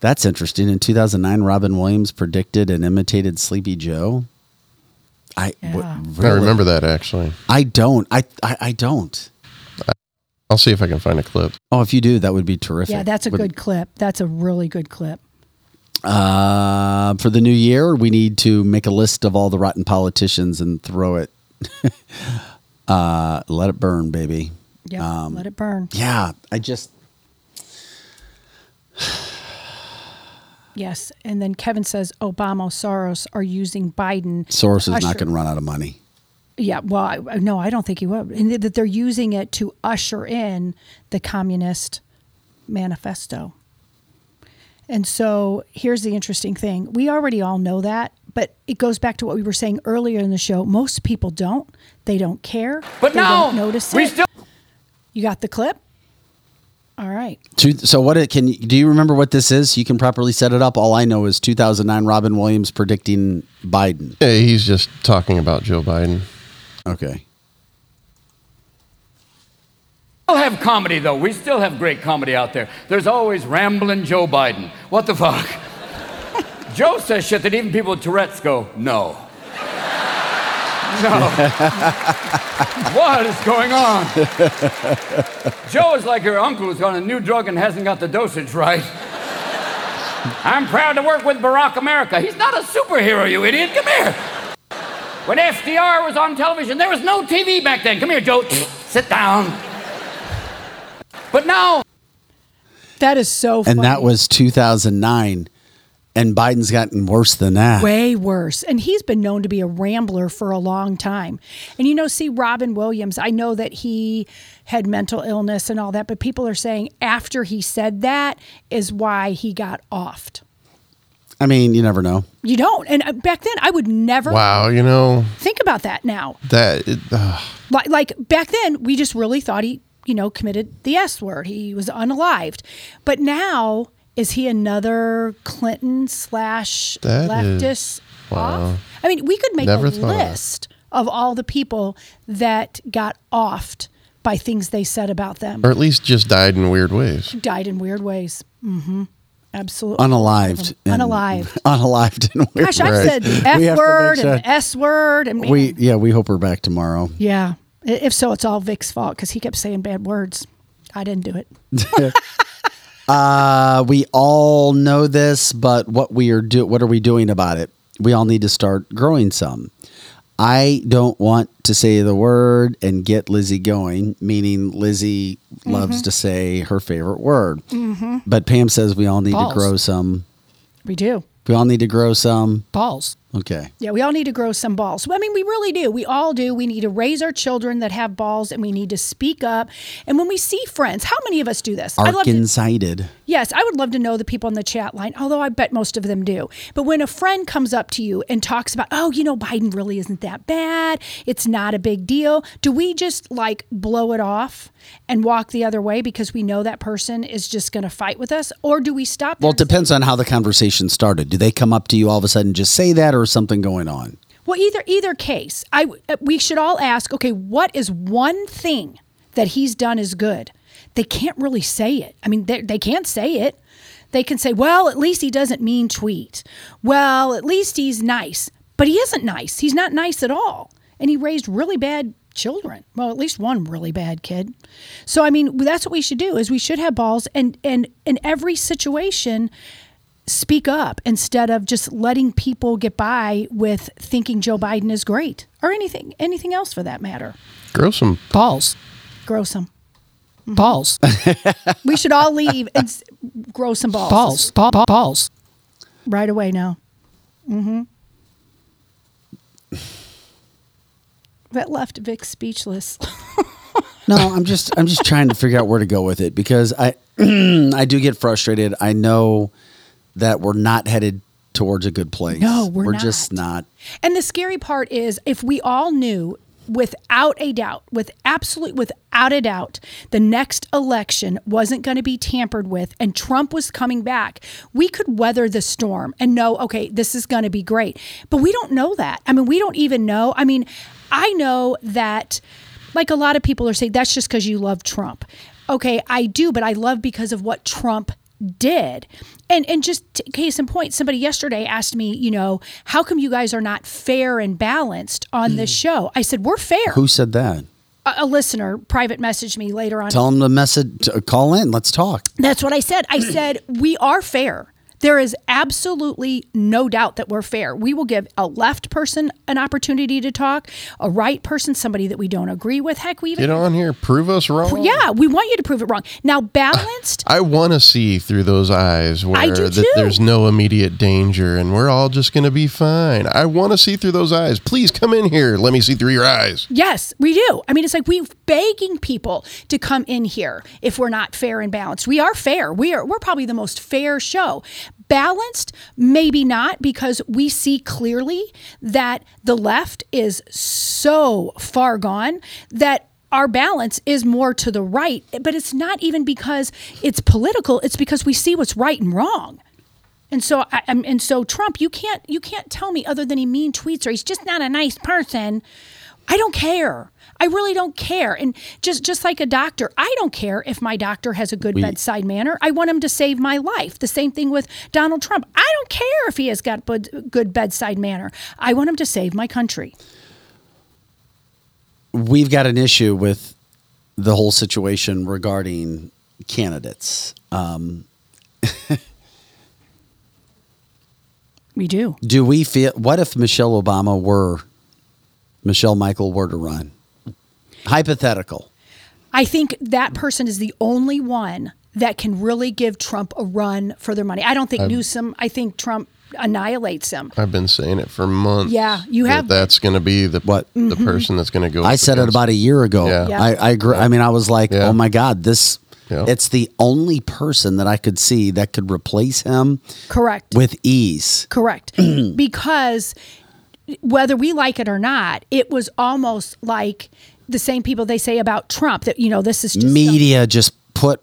that's interesting. In two thousand nine, Robin Williams predicted and imitated Sleepy Joe. I yeah. w- really? I remember that actually. I don't. I I, I don't. I'll see if I can find a clip. Oh, if you do, that would be terrific. Yeah, that's a good clip. That's a really good clip. Uh, for the new year, we need to make a list of all the rotten politicians and throw it. uh, let it burn, baby. Yeah, um, let it burn. Yeah, I just... Yes, and then Kevin says, Obama, Soros are using Biden. Soros is usher- not going to run out of money. Yeah, well, I, no, I don't think he would. And that they're using it to usher in the Communist Manifesto. And so here's the interesting thing. We already all know that, but it goes back to what we were saying earlier in the show. Most people don't. They don't care. But they no, don't notice we it. Still- you got the clip? All right. So what it can do you remember what this is? You can properly set it up. All I know is two thousand nine Robin Williams predicting Biden. Yeah, he's just talking about Joe Biden. Okay. We still have comedy, though. We still have great comedy out there. There's always rambling Joe Biden. What the fuck? Joe says shit that even people with Tourette's go, no. No. What is going on? Joe is like your uncle who's on a new drug and hasn't got the dosage right. I'm proud to work with Barack America. He's not a superhero, you idiot. Come here. When F D R was on television, there was no T V back then. Come here, Joe. Sit down. But now. That is so funny. And that was two thousand nine. And Biden's gotten worse than that. Way worse. And he's been known to be a rambler for a long time. And, you know, see, Robin Williams, I know that he had mental illness and all that, but people are saying after he said that is why he got offed. I mean, you never know. You don't. And back then, I would never. Wow, you know. Think about that now. That. Uh, like, like back then, we just really thought he, you know, committed the S word. He was unalived. But now, is he another Clinton slash leftist? Is, wow. Off? I mean, we could make Never a list of all the people that got offed by things they said about them. Or at least just died in weird ways. Died in weird ways. Mm-hmm. Absolutely. Unalived. Unalived. Unalived in weird ways. Gosh, I've said the F word and the S word. And we Yeah, we hope we're back tomorrow. Yeah. If so, it's all Vic's fault because he kept saying bad words. I didn't do it. Uh, we all know this, but what we are do what are we doing about it? We all need to start growing some. I don't want to say the word and get Lizzie going, meaning Lizzie mm-hmm. loves to say her favorite word. Mm-hmm. But Pam says we all need Balls. to grow some. We do. We all need to grow some balls. Okay. Yeah, we all need to grow some balls. I mean, we really do. We all do. We need to raise our children that have balls, and we need to speak up. And when we see friends, how many of us do this? Arkansas-sided. Yes, I would love to know the people in the chat line, although I bet most of them do. But when a friend comes up to you and talks about, oh, you know, Biden really isn't that bad. It's not a big deal. Do we just, like, blow it off and walk the other way because we know that person is just going to fight with us? Or do we stop? Well, it depends say, on how the conversation started. Do they come up to you all of a sudden and just say that, or is something going on? Well, either either case, I we should all ask, okay, what is one thing that he's done is good? They can't really say it. I mean, they, they can't say it. They can say, well, at least he doesn't mean tweet. Well, at least he's nice. But he isn't nice. He's not nice at all. And he raised really bad children. Well, at least one really bad kid. So, I mean, that's what we should do is we should have balls and, and in every situation speak up instead of just letting people get by with thinking Joe Biden is great or anything, anything else for that matter. Grow some balls. Grow some. Balls. We should all leave and s- grow some balls. Balls. Ba- ba- balls. Right away now. Mm-hmm. That left Vic speechless. No, I'm just I'm just trying to figure out where to go with it because I I do get frustrated. I know that we're not headed towards a good place. No, we're, we're not. We're just not. And the scary part is if we all knew without a doubt, with absolute, without a doubt, the next election wasn't going to be tampered with and Trump was coming back, we could weather the storm and know, okay, this is going to be great. But we don't know that. I mean, we don't even know. I mean, I know that, like a lot of people are saying, that's just because you love Trump. Okay, I do, but I love because of what Trump did. And and just t- case in point, somebody yesterday asked me, you know, how come you guys are not fair and balanced on this show? I said, we're fair. Who said that? A, a listener private messaged me later on. Tell them to message, call in, let's talk. That's what I said. I said, we are fair. There is absolutely no doubt that we're fair. We will give a left person an opportunity to talk, a right person, somebody that we don't agree with. Heck, we even... Get on here, prove us wrong. Yeah, we want you to prove it wrong. Now, balanced... I want to see through those eyes where that there's no immediate danger and we're all just going to be fine. I want to see through those eyes. Please come in here. Let me see through your eyes. Yes, we do. I mean, it's like we're begging people to come in here if we're not fair and balanced. We are fair. We are, we're probably the most fair show. Balanced, maybe not, because we see clearly that the left is so far gone that our balance is more to the right. But it's not even because it's political; it's because we see what's right and wrong. And so, I, and so Trump, you can't you can't tell me other than he mean tweets or he's just not a nice person. I don't care. I really don't care. And just, just like a doctor, I don't care if my doctor has a good we, bedside manner. I want him to save my life. The same thing with Donald Trump. I don't care if he has got good bedside manner. I want him to save my country. We've got an issue with the whole situation regarding candidates. Um, we do. Do we feel, what if Michelle Obama were, Michelle Michael were to run? Hypothetical. I think that person is the only one that can really give Trump a run for their money. I don't think I've, Newsom, I think Trump annihilates him. I've been saying it for months. Yeah, you have. That that's going to be the what mm-hmm. the person that's going to go. I said it about a year ago. Yeah. Yeah. I, I agree. I mean, I was like, yeah. oh my God, this, yeah. it's the only person that I could see that could replace him. Correct. With ease. Correct. Because whether we like it or not, it was almost like the same people they say about Trump that, you know, this is just media something. Just put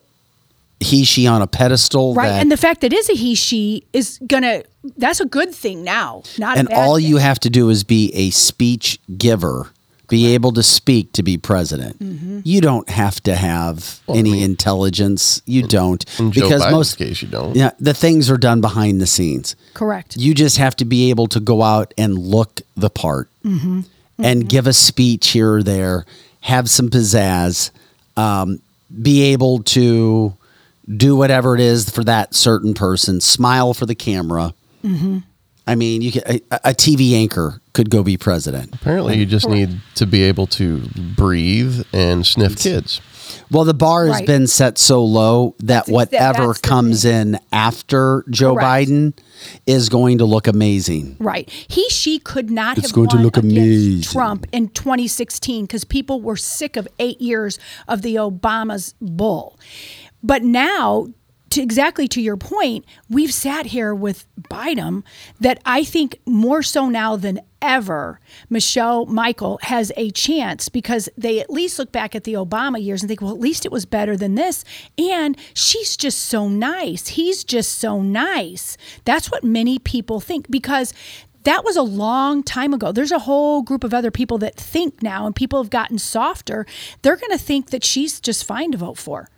he, she on a pedestal. Right. That, and the fact that it is a he, she is going to, that's a good thing now. Not and a bad all thing. You have to do is be a speech giver, be Correct. Able to speak to be president. Mm-hmm. You don't have to have well, any I mean, intelligence. You in, don't. In because Joe Biden's most case you don't. Yeah. You know, the things are done behind the scenes. Correct. You just have to be able to go out and look the part. Mm-hmm. And mm-hmm. give a speech here or there, have some pizzazz, um, be able to do whatever it is for that certain person, smile for the camera. Mm-hmm. I mean, you can, a, a T V anchor could go be president. Apparently, right? You just Correct. Need to be able to breathe and sniff kids. Well, the bar has right. been set so low that that's whatever exa- comes in after Joe Correct. Biden is going to look amazing. Right. He, she could not it's have going won to look against amazing. Trump in twenty sixteen because people were sick of eight years of the Obama's bull. But now, to exactly to your point, we've sat here with Biden that I think more so now than ever, Michelle Michael has a chance because they at least look back at the Obama years and think, well, at least it was better than this. And she's just so nice. He's just so nice. That's what many people think because that was a long time ago. There's a whole group of other people that think now and people have gotten softer. They're going to think that she's just fine to vote for.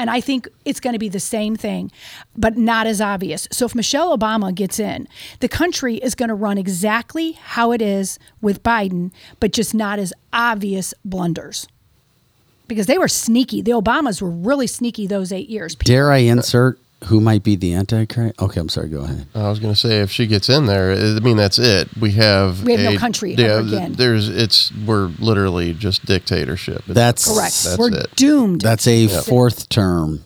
And I think it's going to be the same thing, but not as obvious. So if Michelle Obama gets in, the country is going to run exactly how it is with Biden, but just not as obvious blunders. Because they were sneaky. The Obamas were really sneaky those eight years. People. Dare I insert who might be the Antichrist? Okay, I'm sorry. Go ahead. I was going to say, if she gets in there, I mean, that's it. We have we have a, no country yeah, ever again. There's it's we're literally just dictatorship. That's correct. That's we're it. doomed. That's a yep. fourth term.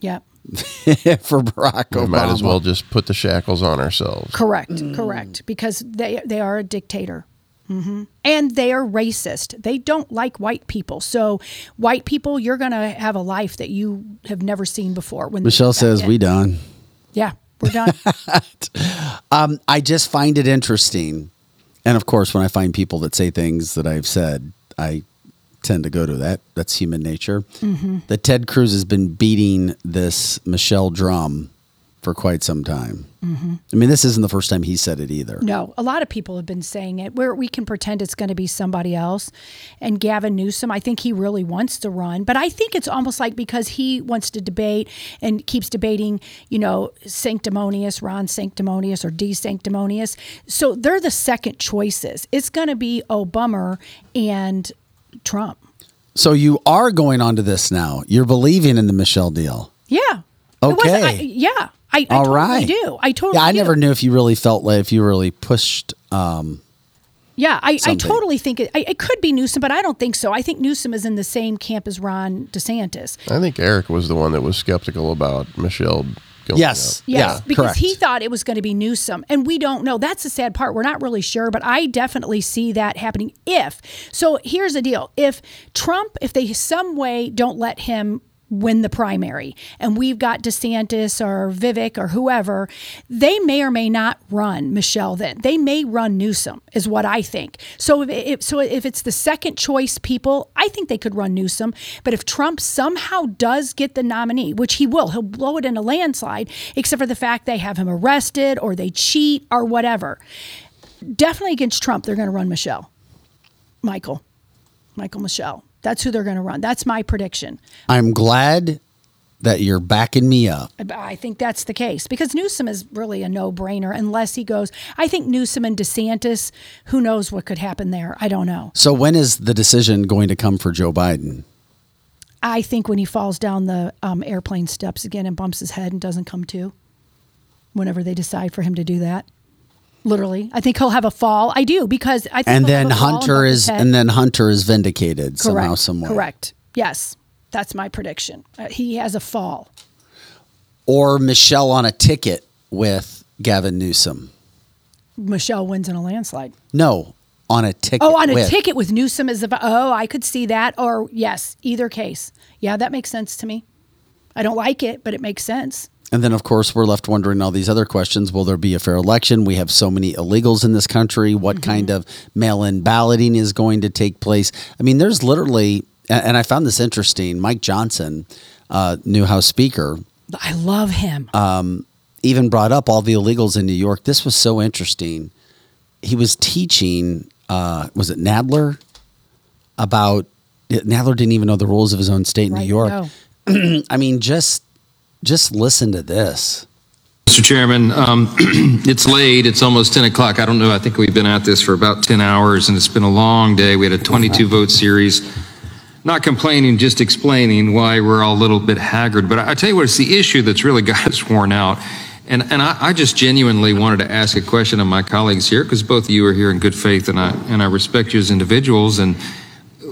Yep. For Barack Obama. We might as well just put the shackles on ourselves. Correct. Mm. Correct. Because they they are a dictator. Mm-hmm. And they are racist. They don't like white people. So white people, you're going to have a life that you have never seen before. When Michelle says, we done. Yeah, we're done. um, I just find it interesting. And of course, when I find people that say things that I've said, I tend to go to that. That's human nature. Mm-hmm. That Ted Cruz has been beating this Michelle drum for quite some time. Mm-hmm. I mean, this isn't the first time he said it either. No, a lot of people have been saying it. Where we can pretend it's going to be somebody else. And Gavin Newsom, I think he really wants to run. But I think it's almost like because he wants to debate and keeps debating, you know, sanctimonious, Ron Sanctimonious or D Sanctimonious. So they're the second choices. It's going to be Obama and Trump. So you are going on to this now. You're believing in the Michelle deal. Yeah. Okay. I, yeah. I, I All totally right. do. I totally Yeah, I do. never knew if you really felt like if you really pushed um Yeah, I, I totally think it, I, it could be Newsom, but I don't think so. I think Newsom is in the same camp as Ron DeSantis. I think Eric was the one that was skeptical about Michelle going yes. up. Yes, yeah, because correct. he thought it was going to be Newsom, and we don't know. That's the sad part. We're not really sure, but I definitely see that happening if. So here's the deal. If Trump, if they some way don't let him win the primary, and we've got DeSantis or Vivek or whoever, they may or may not run Michelle then. They may run Newsom, is what I think. So if, if, so if it's the second choice people, I think they could run Newsom. But if Trump somehow does get the nominee, which he will, he'll blow it in a landslide, except for the fact they have him arrested or they cheat or whatever. Definitely against Trump, they're going to run Michelle. Michael. Michael Michelle. That's who they're going to run. That's my prediction. I'm glad that you're backing me up. I think that's the case because Newsom is really a no-brainer unless he goes. I think Newsom and DeSantis, who knows what could happen there? I don't know. So when is the decision going to come for Joe Biden? I think when he falls down the um, airplane steps again and bumps his head and doesn't come to, whenever they decide for him to do that. Literally, I think he'll have a fall. I do because I think and then Hunter is and then Hunter is vindicated Correct. somehow, somewhere. Correct. Yes, that's my prediction. Uh, he has a fall, or Michelle on a ticket with Gavin Newsom. Michelle wins in a landslide. No, on a ticket. Oh, on a with. ticket with Newsom is the. Oh, I could see that. Or yes, either case. Yeah, that makes sense to me. I don't like it, but it makes sense. And then, of course, we're left wondering all these other questions. Will there be a fair election? We have so many illegals in this country. What mm-hmm. kind of mail-in balloting is going to take place? I mean, there's literally, and I found this interesting, Mike Johnson, uh, new House Speaker. I love him. Um, even brought up all the illegals in New York. This was so interesting. He was teaching, uh, was it Nadler? About, Nadler didn't even know the rules of his own state in right, New York. No. I mean, just... Just listen to this. Mister Chairman, um, it's late. It's almost ten o'clock. I don't know. I think we've been at this for about ten hours, and it's been a long day. We had a twenty-two vote series. Not complaining, just explaining why we're all a little bit haggard. But I, I tell you what, it's the issue that's really got us worn out. And and I, I just genuinely wanted to ask a question of my colleagues here, because both of you are here in good faith, and I, and I respect you as individuals. And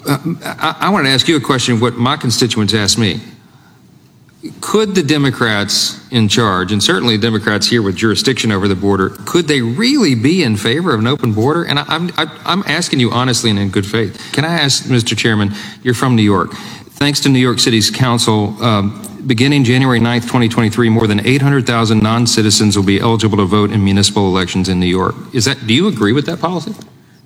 uh, I, I wanted to ask you a question of what my constituents asked me. Could the Democrats in charge, and certainly Democrats here with jurisdiction over the border, could they really be in favor of an open border? And I, I'm, I, I'm asking you honestly and in good faith. Can I ask, Mister Chairman, you're from New York. Thanks to New York City's council, um, beginning January ninth, twenty twenty-three, more than eight hundred thousand non-citizens will be eligible to vote in municipal elections in New York. Is that? Do you agree with that policy?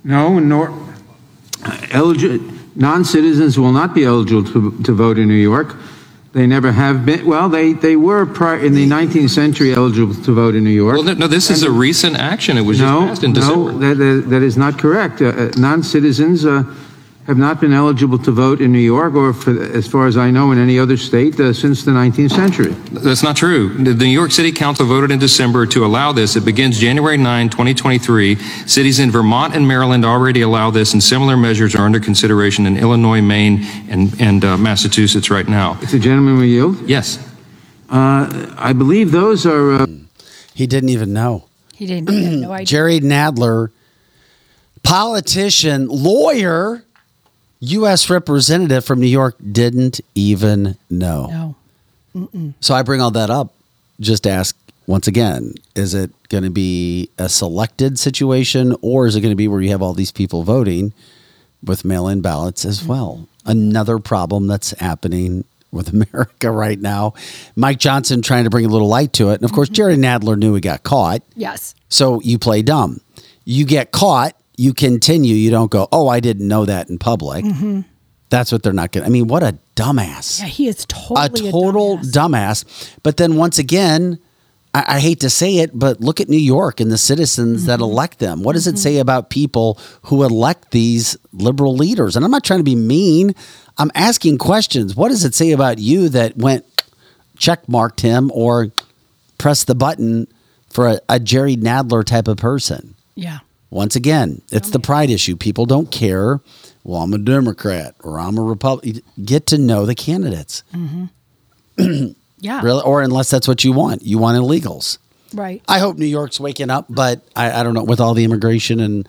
No, nor... Uh, eligi- non-citizens will not be eligible to, to vote in New York. They never have been. Well, they, they were prior, in the nineteenth century eligible to vote in New York. Well, no, no this and is a recent action. It was no, just passed in December. No, that, that, that is not correct. Uh, non-citizens uh, have not been eligible to vote in New York or, for, as far as I know, in any other state uh, since the nineteenth century. That's not true. The New York City Council voted in December to allow this. It begins January ninth, twenty twenty-three. Cities in Vermont and Maryland already allow this, and similar measures are under consideration in Illinois, Maine, and, and uh, Massachusetts right now. If the gentleman will yield? Yes. Uh, I believe those are... Uh... He didn't even know. He didn't even know. Jerry Nadler, politician, lawyer... U S representative from New York didn't even know. No. Mm-mm. So I bring all that up. Just ask once again, is it going to be a selected situation, or is it going to be where you have all these people voting with mail-in ballots as well? Mm-hmm. Another problem that's happening with America right now. Mike Johnson trying to bring a little light to it. And of course, mm-hmm. Jerry Nadler knew he got caught. Yes. So you play dumb. You get caught. You continue. You don't go, oh, I didn't know that in public. Mm-hmm. That's what they're not going to. I mean, what a dumbass. Yeah, he is totally a total a dumbass. dumbass. But then once again, I, I hate to say it, but look at New York and the citizens mm-hmm. that elect them. What does mm-hmm. it say about people who elect these liberal leaders? And I'm not trying to be mean. I'm asking questions. What does it say about you that went check marked him or pressed the button for a, a Jerry Nadler type of person? Yeah. Once again, it's the pride issue. People don't care. Well, I'm a Democrat or I'm a Republican. Get to know the candidates. Mm-hmm. Yeah. Really? Or unless that's what you want. You want illegals. Right. I hope New York's waking up, but I, I don't know, with all the immigration and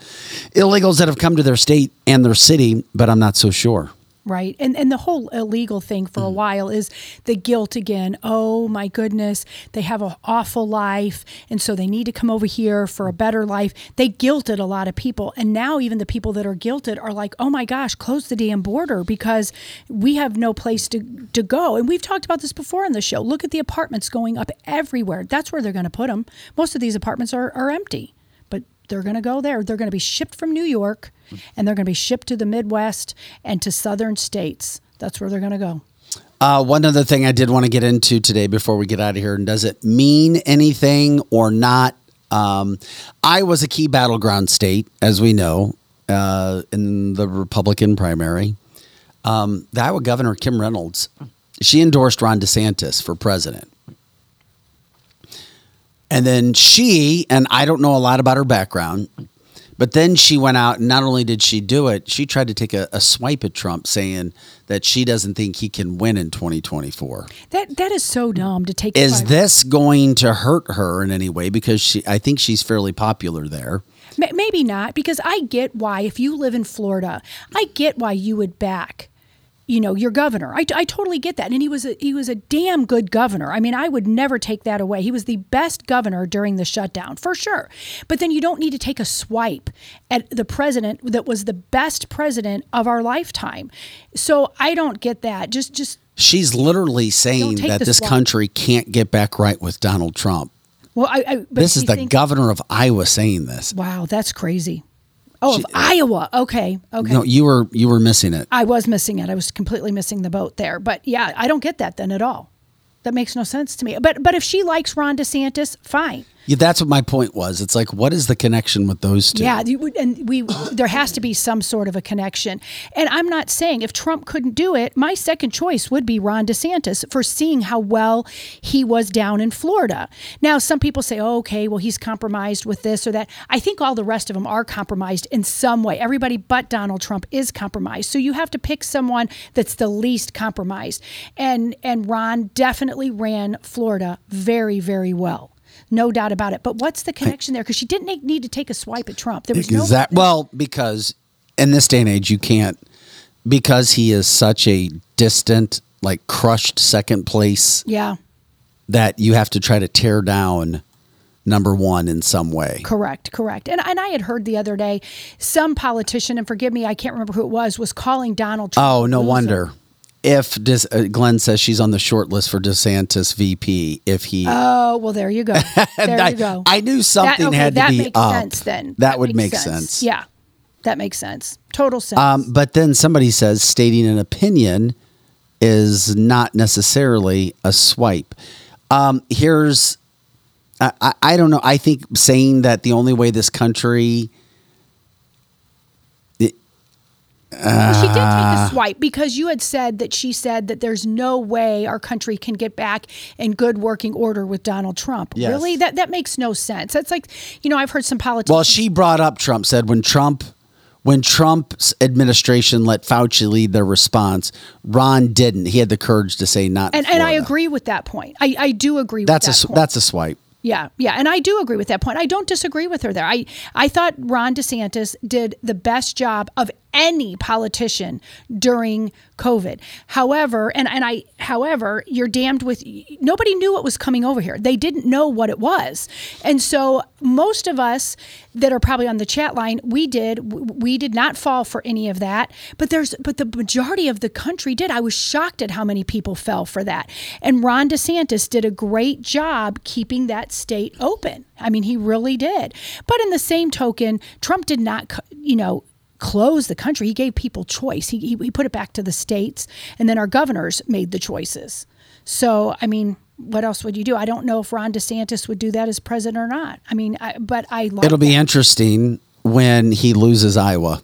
illegals that have come to their state and their city, but I'm not so sure. Right. And and the whole illegal thing for a while is the guilt again. Oh, my goodness. They have an awful life. And so they need to come over here for a better life. They guilted a lot of people. And now even the people that are guilted are like, oh, my gosh, close the damn border because we have no place to, to go. And we've talked about this before on the show. Look at the apartments going up everywhere. That's where they're going to put them. Most of these apartments are, are empty, but they're going to go there. They're going to be shipped from New York. And they're going to be shipped to the Midwest and to southern states. That's where they're going to go. Uh, one other thing I did want to get into today before we get out of here, and does it mean anything or not? Um, Iowa's a key battleground state, as we know, uh, in the Republican primary. Um, the Iowa governor, Kim Reynolds, she endorsed Ron DeSantis for president. And then she, and I don't know a lot about her background, but then she went out, and not only did she do it, she tried to take a, a swipe at Trump, saying that she doesn't think he can win in twenty twenty-four. That That is so dumb to take. Is swipe. This going to hurt her in any way? Because she, I think she's fairly popular there. Maybe not, because I get why, if you live in Florida, I get why you would back, you know, your governor. I, I totally get that. And he was a, he was a damn good governor. I mean, I would never take that away. He was the best governor during the shutdown, for sure. But then you don't need to take a swipe at the president that was the best president of our lifetime. So I don't get that. Just, just she's literally saying that this swipe. Country can't get back right with Donald Trump. Well, I, I but this is the thinks, governor of Iowa saying this. Wow, that's crazy. Oh, of she, Iowa. Okay. Okay. No, you were you were missing it. I was missing it. I was completely missing the boat there. But yeah, I don't get that then at all. That makes no sense to me. But but if she likes Ron DeSantis, fine. Yeah, that's what my point was. It's like, what is the connection with those two? Yeah, and we there has to be some sort of a connection. And I'm not saying if Trump couldn't do it, my second choice would be Ron DeSantis for seeing how well he was down in Florida. Now, some people say, oh, okay, well, he's compromised with this or that. I think all the rest of them are compromised in some way. Everybody but Donald Trump is compromised. So you have to pick someone that's the least compromised. And, and Ron definitely ran Florida very, very well. No doubt about it. But what's the connection there? Because she didn't need to take a swipe at Trump. There was no that, well, because in this day and age, you can't, because he is such a distant, like crushed second place. Yeah. That you have to try to tear down number one in some way. Correct, correct. And and I had heard the other day, some politician, and forgive me, I can't remember who it was, was calling Donald Trump. Oh, no loser. Wonder. If Des, uh, Glenn says she's on the short list for DeSantis V P, if he... Oh, well, there you go. There I, you go. I knew something that, okay, had to be up. That makes sense then. That, that would make sense. sense. Yeah, that makes sense. Total sense. Um, but then somebody says stating an opinion is not necessarily a swipe. Um, here's... I, I, I don't know. I think saying that the only way this country... Well, she did take a swipe because you had said that she said that there's no way our country can get back in good working order with Donald Trump. Yes. Really? That that makes no sense. That's like, you know, I've heard some politicians. Well, she brought up Trump, said when Trump, when Trump's administration let Fauci lead their response, Ron didn't. He had the courage to say not. And, and I agree with that point. I, I do agree that's with that a, point. That's a swipe. Yeah, yeah, and I do agree with that point. I don't disagree with her there. I, I thought Ron DeSantis did the best job of any politician during COVID. However, and, and I, however, you're damned with, nobody knew what was coming over here. They didn't know what it was. And so most of us that are probably on the chat line, we did, we did not fall for any of that, but there's, but the majority of the country did. I was shocked at how many people fell for that. And Ron DeSantis did a great job keeping that state open. I mean, he really did. But in the same token, Trump did not, you know, close the country. He gave people choice. He, he he put it back to the states, and then our governors made the choices. So, I mean, what else would you do? I don't know if Ron DeSantis would do that as president or not. I mean, I, but I like It'll that. Be interesting when he loses Iowa.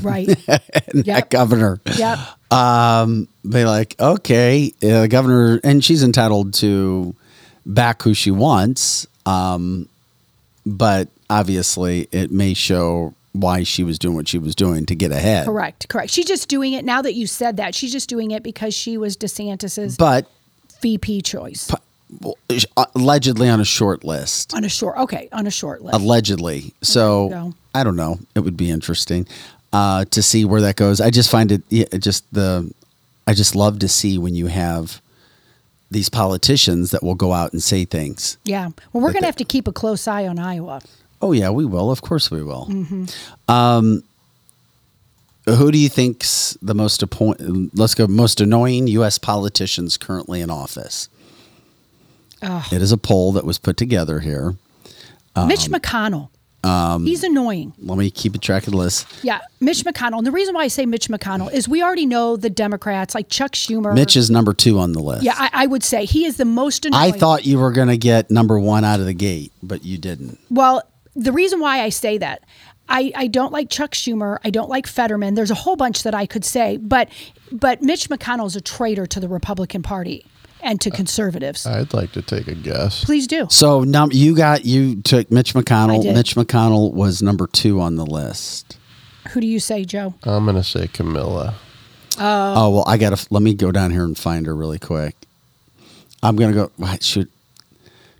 Right. And yep. That governor. Yep. Um, be like, okay, uh, governor, and she's entitled to back who she wants, um, but obviously it may show why she was doing what she was doing to get ahead. Correct, correct. She's just doing it, now that you said that, she's just doing it because she was DeSantis's but, V P choice. Allegedly on a short list. On a short, okay, on a short list. Allegedly. Okay, so, I don't know. It would be interesting uh, to see where that goes. I just find it, it just the, I just love to see when you have these politicians that will go out and say things. Yeah. Well, we're like going to have to keep a close eye on Iowa. Oh, yeah, we will. Of course we will. Mm-hmm. Um, who do you think's the most, appoint- let's go, most annoying U S politicians currently in office? Oh. It is a poll that was put together here. Um, Mitch McConnell. Um, He's annoying. Let me keep a track of the list. Yeah, Mitch McConnell. And the reason why I say Mitch McConnell is we already know the Democrats, like Chuck Schumer. Mitch is number two on the list. Yeah, I, I would say he is the most annoying. I thought you were going to get number one out of the gate, but you didn't. Well, the reason why I say that, I, I don't like Chuck Schumer. I don't like Fetterman. There's a whole bunch that I could say, but but Mitch McConnell is a traitor to the Republican Party and to conservatives. I'd like to take a guess. Please do. So num- you got you took Mitch McConnell. I did. Mitch McConnell was number two on the list. Who do you say, Joe? I'm going to say Camilla. Uh, oh well, I got to let me go down here and find her really quick. I'm going to go. Shoot.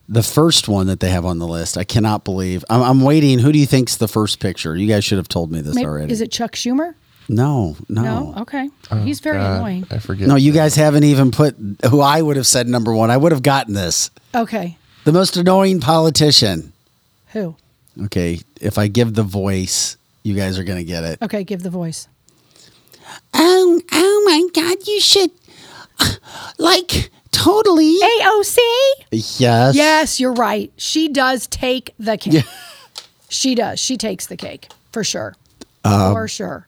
The first one that they have on the list, I cannot believe. I'm, I'm waiting. Who do you think's the first picture? You guys should have told me this Maybe, already. Is it Chuck Schumer? No, no. No? Okay. Oh, he's very God, annoying. I forget. No, you guys haven't even put who I would have said number one. I would have gotten this. Okay. The most annoying politician. Who? Okay. If I give the voice, you guys are going to get it. Okay, give the voice. Oh, oh my God, you should, like... Totally. A O C? Yes. Yes, you're right. She does take the cake. Yeah. She does. She takes the cake. For sure. Um, for sure.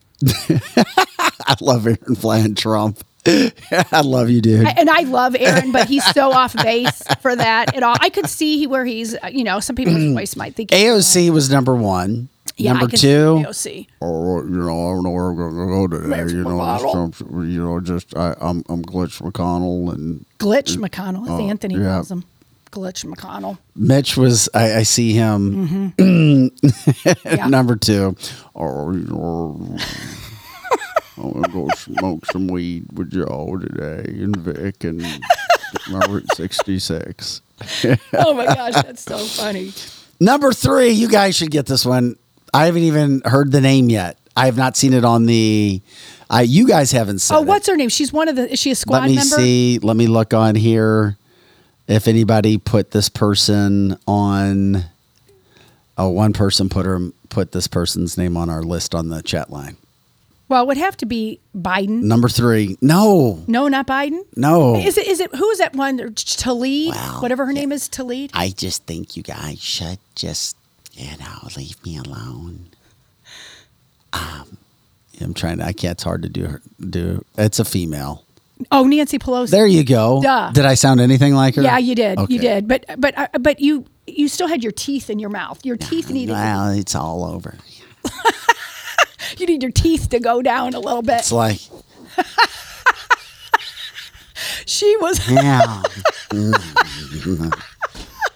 I love Aaron flying Trump. I love you, dude. I, and I love Aaron, but he's so off base for that at all. I could see where he's, you know, some people's voice might think. A O C was number one. Yeah, number I can two, see A O C. Or you know, I don't know where we're going to go today. Mitch you know, just, you know, just I, I'm, I'm Glitch McConnell and Glitch McConnell. It's uh, Anthony yeah. calls him Glitch McConnell. Mitch was, I, I see him mm-hmm. number two. Or you know, I'm gonna go smoke some weed with y'all today and Vic and my Route sixty-six. Oh my gosh, that's so funny. Number three, you guys should get this one. I haven't even heard the name yet. I have not seen it on the. Uh, you guys haven't seen. Oh, what's it. her name? She's one of the. Is she a squad member? Let me member? see. Let me look on here. If anybody put this person on, oh, one person put her put this person's name on our list on the chat line. Well, it would have to be Biden. Number three. No. No, not Biden? No. Is it? Is it? Who is that one? Tlaib? Well, whatever her yeah. name is, Tlaib? I just think you guys should just. You know, leave me alone. Um, I'm trying to, I can't, it's hard to do, her, do, it's a female. Oh, Nancy Pelosi. There you go. Duh. Did I sound anything like her? Yeah, you did. Okay. You did. But, but, uh, but you, you still had your teeth in your mouth. Your teeth no, needed. Well, it's all over. you need your teeth to go down a little bit. It's like she was. Yeah. I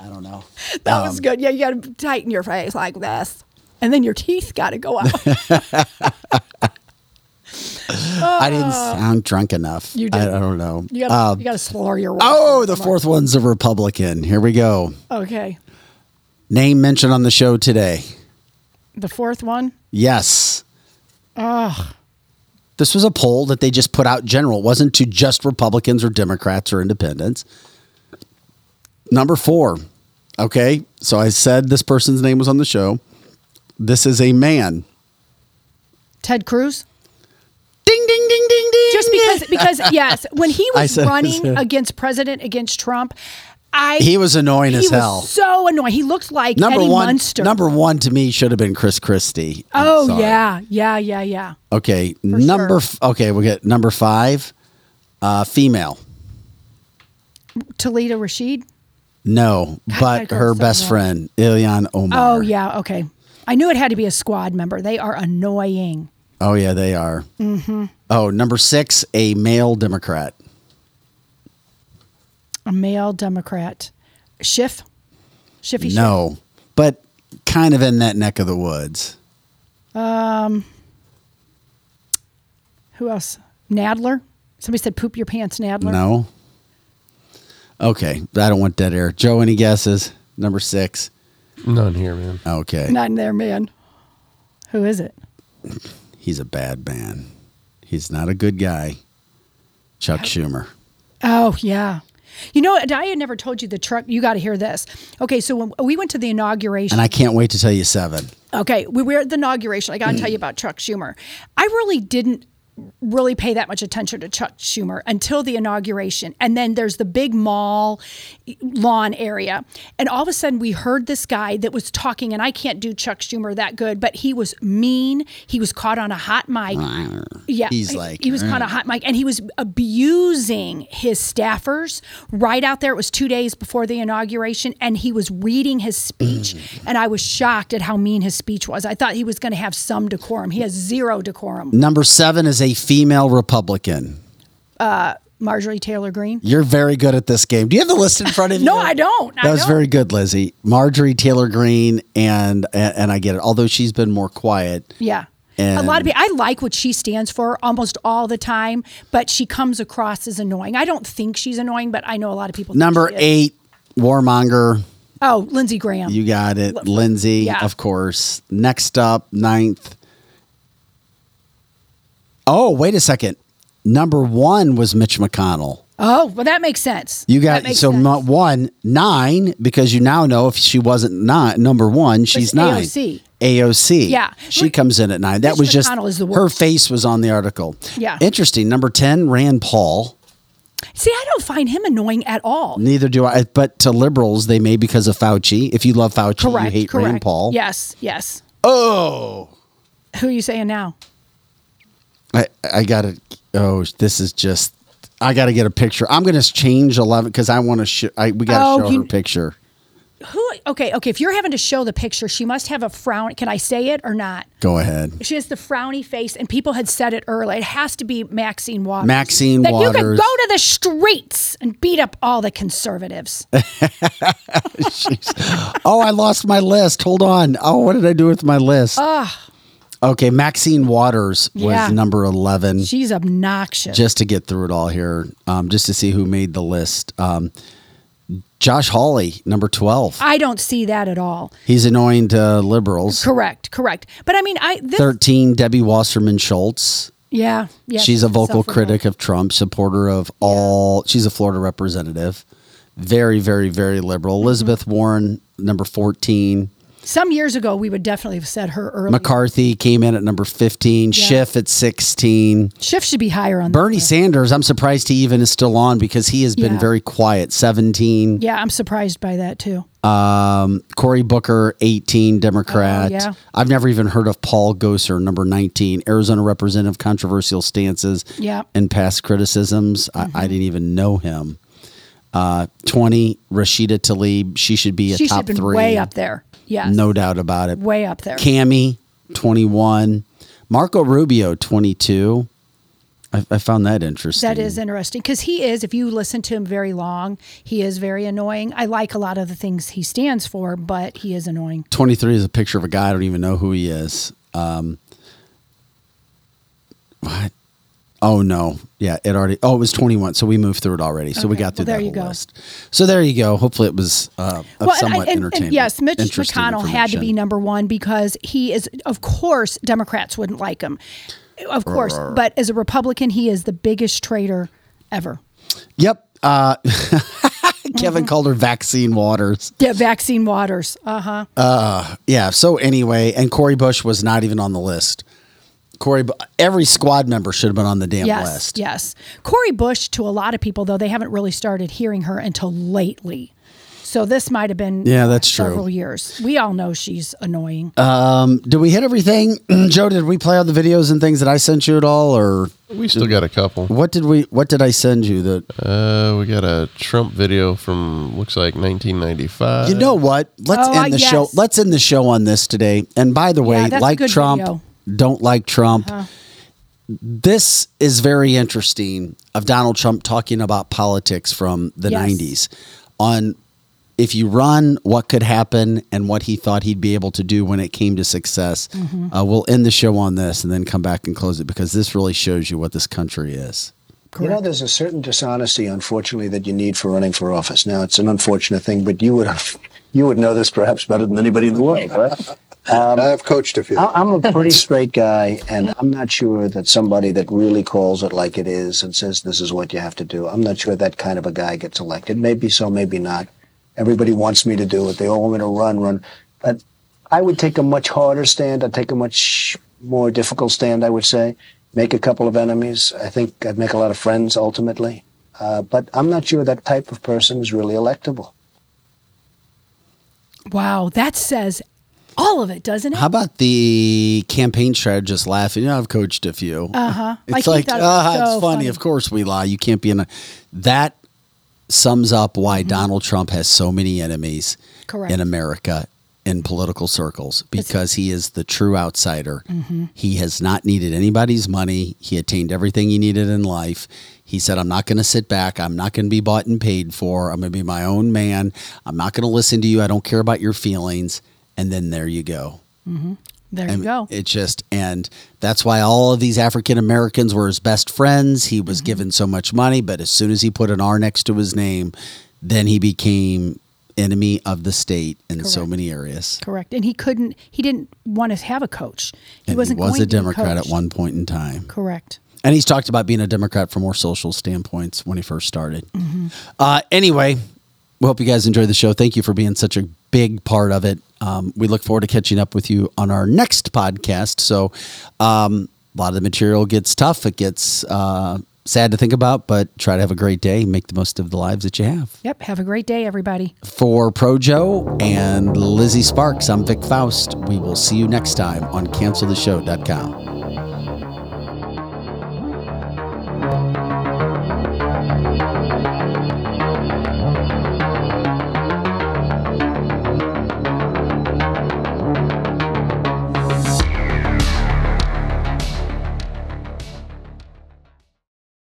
don't know. That um, was good. Yeah, you got to tighten your face like this, and then your teeth got to go out. Uh, I didn't sound drunk enough. You did. I, I don't know. You got to uh, slur your words. Oh, the fourth one's a Republican. Here we go. Okay. Name mentioned on the show today. The fourth one? Yes. Ugh. This was a poll that they just put out general. It wasn't to just Republicans or Democrats or independents. Number four. Okay. So I said this person's name was on the show. This is a man. Ted Cruz? Ding, ding, ding, ding, ding. Just because, because yes, when he was running against president, against Trump, I he was annoying as hell. So annoying. He looked like number Eddie one, Munster. Number one to me should have been Chris Christie. I'm oh sorry. yeah, yeah, yeah, yeah. Okay, for number. Sure. F- okay, we'll get number five. Uh, female. Talita Rashid. No, God, but her so best wrong. friend Ilhan Omar. Oh yeah, okay. I knew it had to be a squad member. They are annoying. Oh yeah, they are. Mm-hmm. Oh, number six, a male Democrat. A male Democrat. Schiff? Schiffy No, Schiff. But kind of in that neck of the woods. Um, who else? Nadler? Somebody said poop your pants, Nadler. No. Okay. I don't want dead air. Joe, any guesses? Number six. None here, man. Okay. Not in there, man. Who is it? He's a bad man. He's not a good guy. Chuck Schumer. Oh, yeah. You know, Diane never told you the truck. You got to hear this. Okay, so when we went to the inauguration. And I can't wait to tell you seven. Okay, we were at the inauguration. I got to tell you about Chuck Schumer. I really didn't really pay that much attention to Chuck Schumer until the inauguration. And then there's the big mall lawn area. And all of a sudden we heard this guy that was talking, and I can't do Chuck Schumer that good, but he was mean. He was caught on a hot mic. Yeah. He's like, he was caught on a hot mic, and he was abusing his staffers right out there. It was two days before the inauguration, and he was reading his speech. And I was shocked at how mean his speech was. I thought he was going to have some decorum. He has zero decorum. Number seven is a A female Republican. Uh, Marjorie Taylor Greene. You're very good at this game. Do you have the list in front of you? No, I don't. I that was don't. very good, Lizzie. Marjorie Taylor Greene, and, and and I get it. Although she's been more quiet. Yeah. And a lot of people, I like what she stands for almost all the time, but she comes across as annoying. I don't think she's annoying, but I know a lot of people think Number she eight, is. warmonger. Oh, Lindsey Graham. You got it. L- Lindsey, yeah. Of course. Next up, ninth. Oh, wait a second. Number one was Mitch McConnell. Oh, well, that makes sense. You got so sense. one, nine, because you now know if she wasn't not number one, she's nine. A O C. A O C. Yeah. She Look, comes in at nine. That Mitch was just, is the her face was on the article. Yeah. Interesting. Number ten, Rand Paul. See, I don't find him annoying at all. Neither do I. But to liberals, they may because of Fauci. If you love Fauci, correct, you hate correct. Rand Paul. Yes, yes. Oh. Who are you saying now? I, I got to, oh, this is just, I got to get a picture. I'm going to change eleven because I want to, sh- I we got to oh, show you, her picture. Who? Okay, okay, if you're having to show the picture, she must have a frown. Can I say it or not? Go ahead. She has the frowny face, and people had said it earlier. It has to be Maxine Waters. Maxine that Waters. That you could go to the streets and beat up all the conservatives. Oh, I lost my list. Hold on. Oh, what did I do with my list? Ugh. Okay, Maxine Waters was yeah. number eleven. She's obnoxious. Just to get through it all here, um, just to see who made the list. Um, Josh Hawley, number twelve. I don't see that at all. He's annoying to liberals. Correct, correct. But I mean, I... This- thirteen, Debbie Wasserman Schultz. Yeah. yeah she's a vocal critic of Trump, supporter of all... Yeah. She's a Florida representative. Very, very, very liberal. Elizabeth mm-hmm. Warren, number fourteen. Some years ago, we would definitely have said her earlier. McCarthy came in at number fifteen. Yeah. Schiff at sixteen. Schiff should be higher on that. Bernie list. Sanders, I'm surprised he even is still on because he has been yeah. very quiet. seventeen. Yeah, I'm surprised by that, too. Um, Cory Booker, eighteen, Democrat. Uh, yeah. I've never even heard of Paul Gosar, number nineteen. Arizona representative, controversial stances yeah. and past criticisms. Mm-hmm. I, I didn't even know him. Uh, twenty, Rashida Tlaib. She should be a she top should have been three. Way up there. Yes. No doubt about it. Way up there. Cammie, twenty-one. Marco Rubio, twenty-two. I, I found that interesting. That is interesting because he is, if you listen to him very long, he is very annoying. I like a lot of the things he stands for, but he is annoying. twenty-three is a picture of a guy. I don't even know who he is. Um, what? Oh, no. Yeah, it already. Oh, it was twenty-one. So we moved through it already. So okay. we got through well, that whole go. list. So there you go. Hopefully it was uh, well, somewhat and, and, entertaining. And yes, Mitch McConnell had to be number one because he is, of course, Democrats wouldn't like him. Of course. Arr. But as a Republican, he is the biggest traitor ever. Yep. Uh, Kevin mm-hmm. called her Vaccine Waters. Yeah, Vaccine Waters. Uh-huh. Uh, yeah. So anyway, and Cori Bush was not even on the list. Cory, every squad member should have been on the damn yes, list. Yes, yes. Cori Bush, to a lot of people, though, they haven't really started hearing her until lately. So this might have been yeah, that's uh, several true. years. We all know she's annoying. Um, did we hit everything? Joe, did we play all the videos and things that I sent you at all? Or we still did, got a couple. What did we? What did I send you? That uh, we got a Trump video from looks like nineteen ninety-five. You know what? Let's oh, end the uh, yes. show. Let's end the show on this today. And by the way, yeah, like Trump. Video. Don't like Trump. Uh-huh. This is very interesting of Donald Trump talking about politics from the yes. nineties on if you run, what could happen and what he thought he'd be able to do when it came to success. Mm-hmm. Uh, we'll end the show on this and then come back and close it because this really shows you what this country is. Correct. You know, there's a certain dishonesty, unfortunately, that you need for running for office. Now, it's an unfortunate thing, but you would have, you would know this perhaps better than anybody in the world, right? Um, I've coached a few. I'm a pretty straight guy, and I'm not sure that somebody that really calls it like it is and says this is what you have to do, I'm not sure that kind of a guy gets elected. Maybe so, maybe not. Everybody wants me to do it. They all want me to run, run. But I would take a much harder stand. I'd take a much more difficult stand, I would say. Make a couple of enemies. I think I'd make a lot of friends, ultimately. Uh, but I'm not sure that type of person is really electable. Wow, that says all of it, doesn't it? How about the campaign strategist laughing? You know, I've coached a few. Uh-huh. It's like, like it uh, so it's funny. funny. Of course we lie. You can't be in a... That sums up why mm-hmm. Donald Trump has so many enemies Correct. in America in political circles because it's... he is the true outsider. Mm-hmm. He has not needed anybody's money. He attained everything he needed in life. He said, I'm not going to sit back. I'm not going to be bought and paid for. I'm going to be my own man. I'm not going to listen to you. I don't care about your feelings. And then there you go. Mm-hmm. There you and go. It just, and that's why all of these African Americans were his best friends. He was mm-hmm. given so much money, but as soon as he put an R next to his name, then he became enemy of the state in Correct. so many areas. Correct. And he couldn't, he didn't want to have a coach. He and wasn't he was going a Democrat to at one point in time. Correct. And he's talked about being a Democrat from more social standpoints when he first started. Mm-hmm. Uh, anyway, we hope you guys enjoy the show. Thank you for being such a big part of it. Um, we look forward to catching up with you on our next podcast. So um, a lot of the material gets tough. It gets uh, sad to think about, but try to have a great day. Make the most of the lives that you have. Yep. Have a great day, everybody. For Projo and Lizzie Sparks, I'm Vic Faust. We will see you next time on cancel the show dot com.